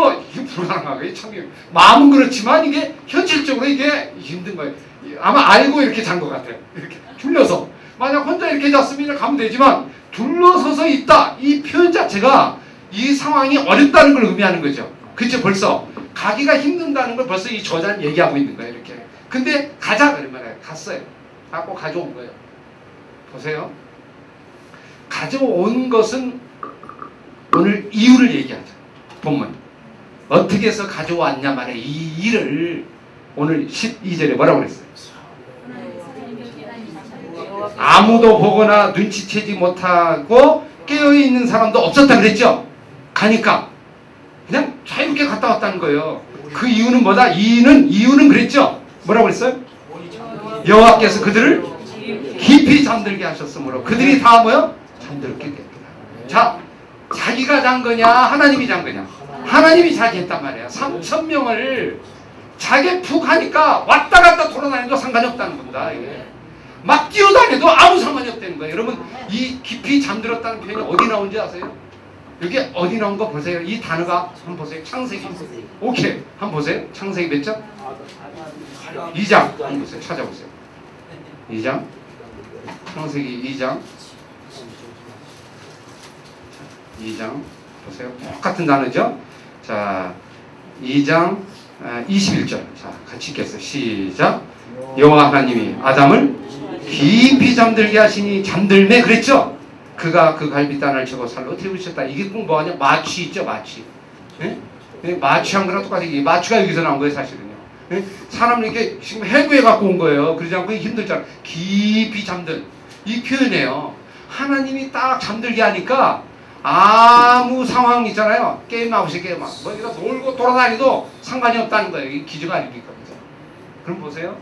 불가능하게 참 마음은 그렇지만 이게 현실적으로 이게 힘든 거예요. 아마 알고 이렇게 잔 것 같아요. 이렇게 둘러서. 만약 혼자 이렇게 잤으면 가면 되지만 둘러서서 있다 이 표현 자체가 이 상황이 어렵다는 걸 의미하는 거죠. 그치? 벌써 가기가 힘든다는 걸 벌써 이 저자는 얘기하고 있는 거예요 이렇게. 근데 가자 그러면 갔어요. 갖고 가져온 거예요. 보세요. 가져온 것은 오늘 이유를 얘기하죠. 본문 어떻게 해서 가져왔냐 말이에요. 이 일을 오늘 12절에 뭐라고 그랬어요? 아무도 보거나 눈치채지 못하고 깨어있는 사람도 없었다 그랬죠. 가니까 그냥 자유롭게 갔다 왔다는 거예요. 그 이유는 뭐다? 이유는 그랬죠. 뭐라고 그랬어요? 여호와께서 그들을 깊이 잠들게 하셨으므로 그들이 다 뭐요? 잠들게 됐구나. 자, 자기가 잔 거냐 하나님이 잔 거냐? 하나님이 자기 했단 말이에요. 3,000명을 자기 푹 하니까 왔다 갔다 돌아다니도 상관이 없다는 겁니다. 이게. 막 뛰어다녀도 아무 상관이 없다는 거예요. 여러분 이 깊이 잠들었다는 표현이 어디 나온지 아세요? 여기 어디 나온 거 보세요. 이 단어가 한번 보세요. 창세기. 오케이. 한번 보세요. 창세기 몇 장? 2장. 한번 보세요. 찾아보세요. 2장. 창세기 2장. 2장. 보세요. 똑같은 단어죠? 자, 2장 21절. 자, 같이 읽겠어요. 시작. 여호와 하나님이 아담을 깊이 잠들게 하시니 잠들매 그랬죠? 그가 그 갈빗단을 저거 살로 태우셨다. 이게 꼭 뭐하냐? 마취 있죠? 마취. 예? 예? 마취한 거랑 똑같이 마취가 여기서 나온 거예요 사실은요. 예? 사람을 이렇게 지금 해구해 갖고 온 거예요. 그러지 않고 힘들잖아. 깊이 잠든 이 표현이에요. 하나님이 딱 잠들게 하니까 아무 상황 있잖아요. 게임 나오시 게임 막 뭐 여기다 놀고 돌아다니도 상관이 없다는 거예요. 이 기적 아닙니까? 그럼 보세요.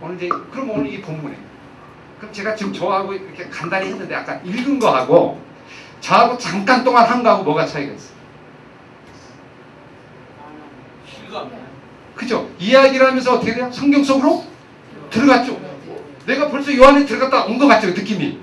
오늘 이제 그럼 오늘 이 본문에 그럼 제가 지금 저하고 이렇게 간단히 했는데 아까 읽은 거하고 저하고 잠깐 동안 한 거하고 뭐가 차이가 있어요? 그죠? 이야기를 하면서 어떻게 돼요? 성경 속으로 들어갔죠. 내가 벌써 요 안에 들어갔다 온 것 같죠. 느낌이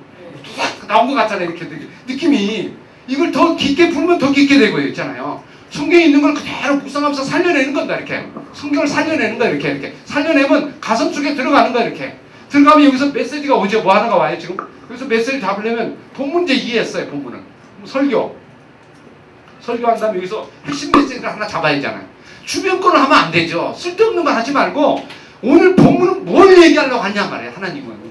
확 나온 것 같잖아요. 이렇게 느낌이 이걸 더 깊게 풀면 더 깊게 되고 있잖아요. 성경에 있는 걸 그대로 묵상하면서 살려내는 건다 이렇게. 성경을 살려내는 거야 이렇게. 살려내면 가슴 속에 들어가는 거야 이렇게. 들어가면 여기서 메시지가 오죠. 뭐 하나가 와요 지금. 여기서 메시지 잡으려면 본문 이제 이해했어요. 본문은 설교한 다음에 여기서 핵심 메시지를 하나 잡아야 되잖아요. 주변 거를 하면 안 되죠. 쓸데없는 거 하지 말고 오늘 본문은 뭘 얘기하려고 하냐 말이에요. 하나님은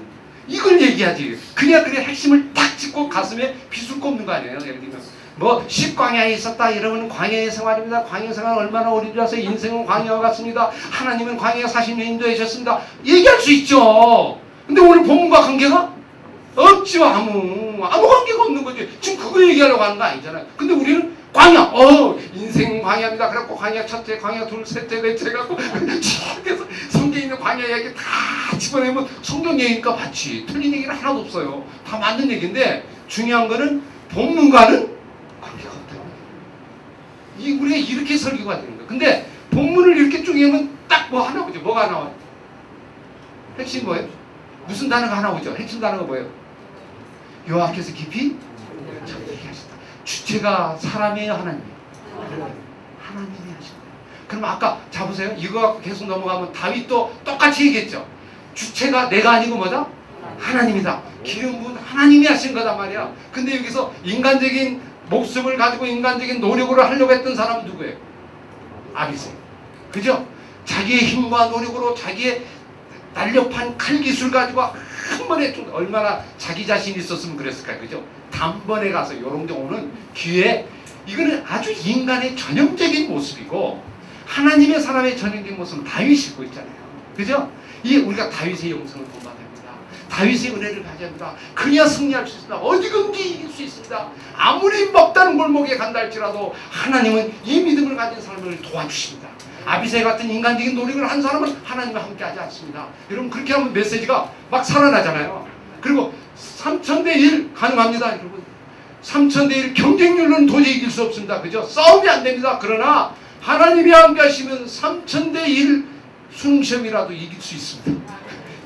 이걸 얘기하지. 그냥 핵심을 딱 짚고 가슴에 비술 꼽는 거 아니에요. 예를 들면 뭐 십광야에 있었다 이러면 광야의 생활입니다. 광야의 생활은 얼마나 오래라서 인생은 광야와 같습니다. 하나님은 광야 40년 인도해 주셨습니다. 얘기할 수 있죠. 근데 오늘 본문과 관계가 없죠. 아무 관계가 없는 거지. 지금 그거 얘기하려고 하는 거 아니잖아요. 근데 우리는 광야 인생은 광야입니다. 그래갖고 광야 첫째 광야 둘 셋째 넷째 해갖고 그래서 성경에 있는 광야 이야기 다 집어내면 성경 얘기니까 맞지. 틀린 얘기는 하나도 없어요. 다 맞는 얘기인데 중요한 거는 본문과는 관계가 없다는 거예요. 우리가 이렇게 설교가 되는 거예요. 근데 본문을 이렇게 쭉 읽으면 딱 뭐 하나 오죠. 뭐가 하나 와요? 핵심 뭐예요? 무슨 단어가 하나 오죠? 핵심 단어가 뭐예요? 여호와께서 깊이 잠들게 하셨다. 주체가 사람이에요? 하나님이에요? 하나님이 하신다. 그럼 아까 잡으세요. 이거 갖고 계속 넘어가면 다윗도 똑같이 얘기했죠. 주체가 내가 아니고 뭐다? 하나님이다. 기름 부은 하나님이 하신 거단 말이야. 근데 여기서 인간적인 목숨을 가지고 인간적인 노력으로 하려고 했던 사람은 누구예요? 아비새요. 그죠? 자기의 힘과 노력으로 자기의 날렵한 칼 기술 가지고 한 번에 얼마나 자기 자신이 있었으면 그랬을까요? 그죠? 단번에 가서 요런데 오는 기회. 이거는 아주 인간의 전형적인 모습이고 하나님의 사람의 전형적인 모습은 다윗이 있고 있잖아요. 그죠? 이 우리가 다윗의 영성을 보면 다윗의 은혜를 가져야 합니다. 그래야 승리할 수 있습니다. 어디든지 이길 수 있습니다. 아무리 먹다는 골목에 간다 할지라도 하나님은 이 믿음을 가진 사람을 도와주십니다. 아비새 같은 인간적인 노력을 한 사람은 하나님과 함께하지 않습니다. 여러분 그렇게 하면 메시지가 막 살아나잖아요. 그리고 3,000대 1 가능합니다. 여러분 3,000대 1 경쟁률로는 도저히 이길 수 없습니다. 그죠? 싸움이 안 됩니다. 그러나 하나님이 함께 하시면 3,000대 1 수능시험이라도 이길 수 있습니다.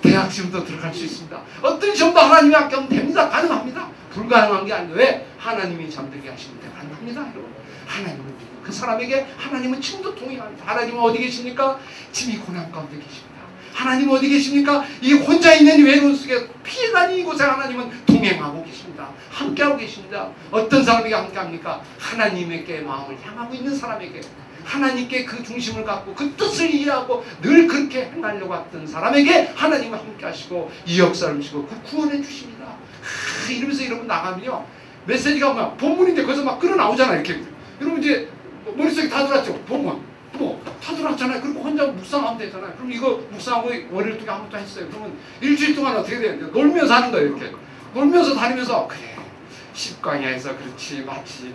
대학 시험도 들어갈 수 있습니다. 어떤 시험도 하나님이 함께 하면 됩니다. 가능합니다. 불가능한 게 아니에요. 왜? 하나님이 잠들게 하시면 가능합니다. 여러분, 하나님은 그 사람에게 하나님은 친도 동의합니다. 하나님은 어디 계십니까? 지금 이 고난 가운데 계십니다. 하나님은 어디 계십니까? 이 혼자 있는 외로움 속에 피해 다니는 곳에 하나님은 동행하고 계십니다. 함께하고 계십니다. 어떤 사람에게 함께합니까? 하나님에게 마음을 향하고 있는 사람에게, 하나님께 그 중심을 갖고 그 뜻을 이해하고 늘 그렇게 행하려고 했던 사람에게 하나님은 함께하시고 이 역사를 주시고 구원해 주십니다. 이러면서 여러분 나가면요, 메시지가 뭐야? 본문인데 거기서 막 끌어나오잖아. 이렇게 여러분 이제 머릿속에 다 들어왔죠? 본문 다 들어왔잖아요. 그리고 혼자 묵상하면 되잖아요. 그럼 이거 묵상하고 월요일 동안 아무것도 했어요. 그러면 일주일 동안 어떻게 돼요? 놀면서 하는 거예요. 이렇게 놀면서 다니면서 그래, 십강야에서 그렇지 마치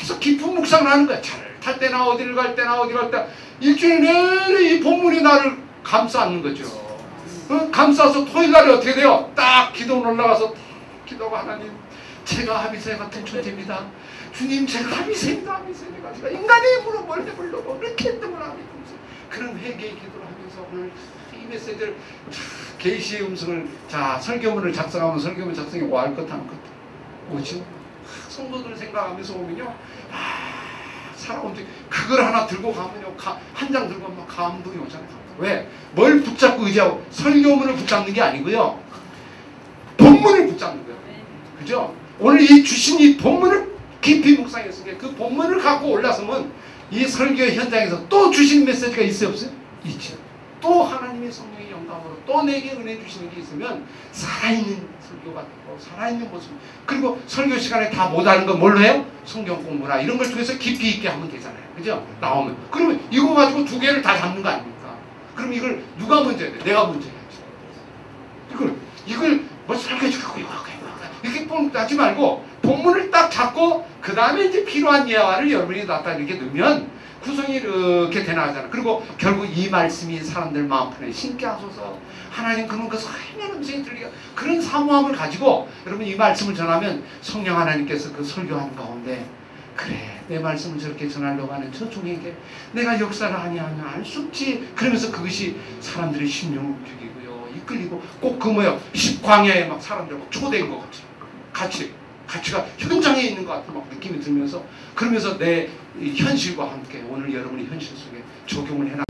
계속 깊은 묵상을 하는 거야. 차를 탈 때나 어디를 갈 때나 어디 갈 때 일주일 내내 이 본문이 나를 감싸는 거죠. 감싸서 토요일 날에 어떻게 돼요? 딱 기도로 올라가서 기도가, 하나님 제가 하비새 같은 존재입니다. 주님 제가 하비새입니다. 하비새입니다. 제가 인간의 힘으로 멀리 보려고 이렇게 했던 걸 아니고 그런 회개의 기도를 하면서 오늘 이 메시지를 계시의 음성을 자 설교문을 작성하면 설교문 작성이 와할 것 하는 것 오죠. 성도들 생각하면서 오면요, 살아온지 그걸 하나 들고 가면요, 한 장 들고 가면 감동이 오잖아요. 왜? 뭘 붙잡고 의지하고 설교문을 붙잡는 게 아니고요, 본문을 붙잡는 거예요. 그죠? 오늘 이 주신 이 본문을 깊이 묵상했으니까 그 본문을 갖고 올라서면 이 설교의 현장에서 또 주신 메시지가 있어요, 없어요? 있죠. 또 하나님의 성령의 영감으로 또 내게 은혜 주시는 게 있으면 살아있는 설교가 되고 살아있는 모습, 그리고 설교 시간에 다 못하는 건 뭘로 해요? 성경 공부나 이런 걸 통해서 깊이 있게 하면 되잖아요. 그죠? 나오면 그러면 이거 가지고 두 개를 다 잡는 거 아닙니까? 그럼 이걸 누가 먼저 해야 돼? 내가 먼저 해야지. 이걸 뭐 설교해 주고 이렇게 하지 말고 본문을 딱 잡고 그 다음에 이제 필요한 예화를 여러분이 갖다 이렇게 넣으면 구성이 이렇게 되나가잖아. 그리고 결국 이 말씀이 사람들 마음 편에 신께 하소서, 하나님 그런 그 설명한 음성이 들리게, 그런 사모함을 가지고 여러분 이 말씀을 전하면 성령 하나님께서 그 설교하는 가운데 그래 내 말씀을 저렇게 전하려고 하는 저 종에게 내가 역사를 아니하면 알 수 없지, 그러면서 그것이 사람들의 심령을 움직이고요 이끌리고 꼭 그 뭐예요, 십광야에 막 사람들하고 초대인 것 같이가 현장에 있는 것 같은 막 느낌이 들면서, 그러면서 내 현실과 함께 오늘 여러분의 현실 속에 적용을 해나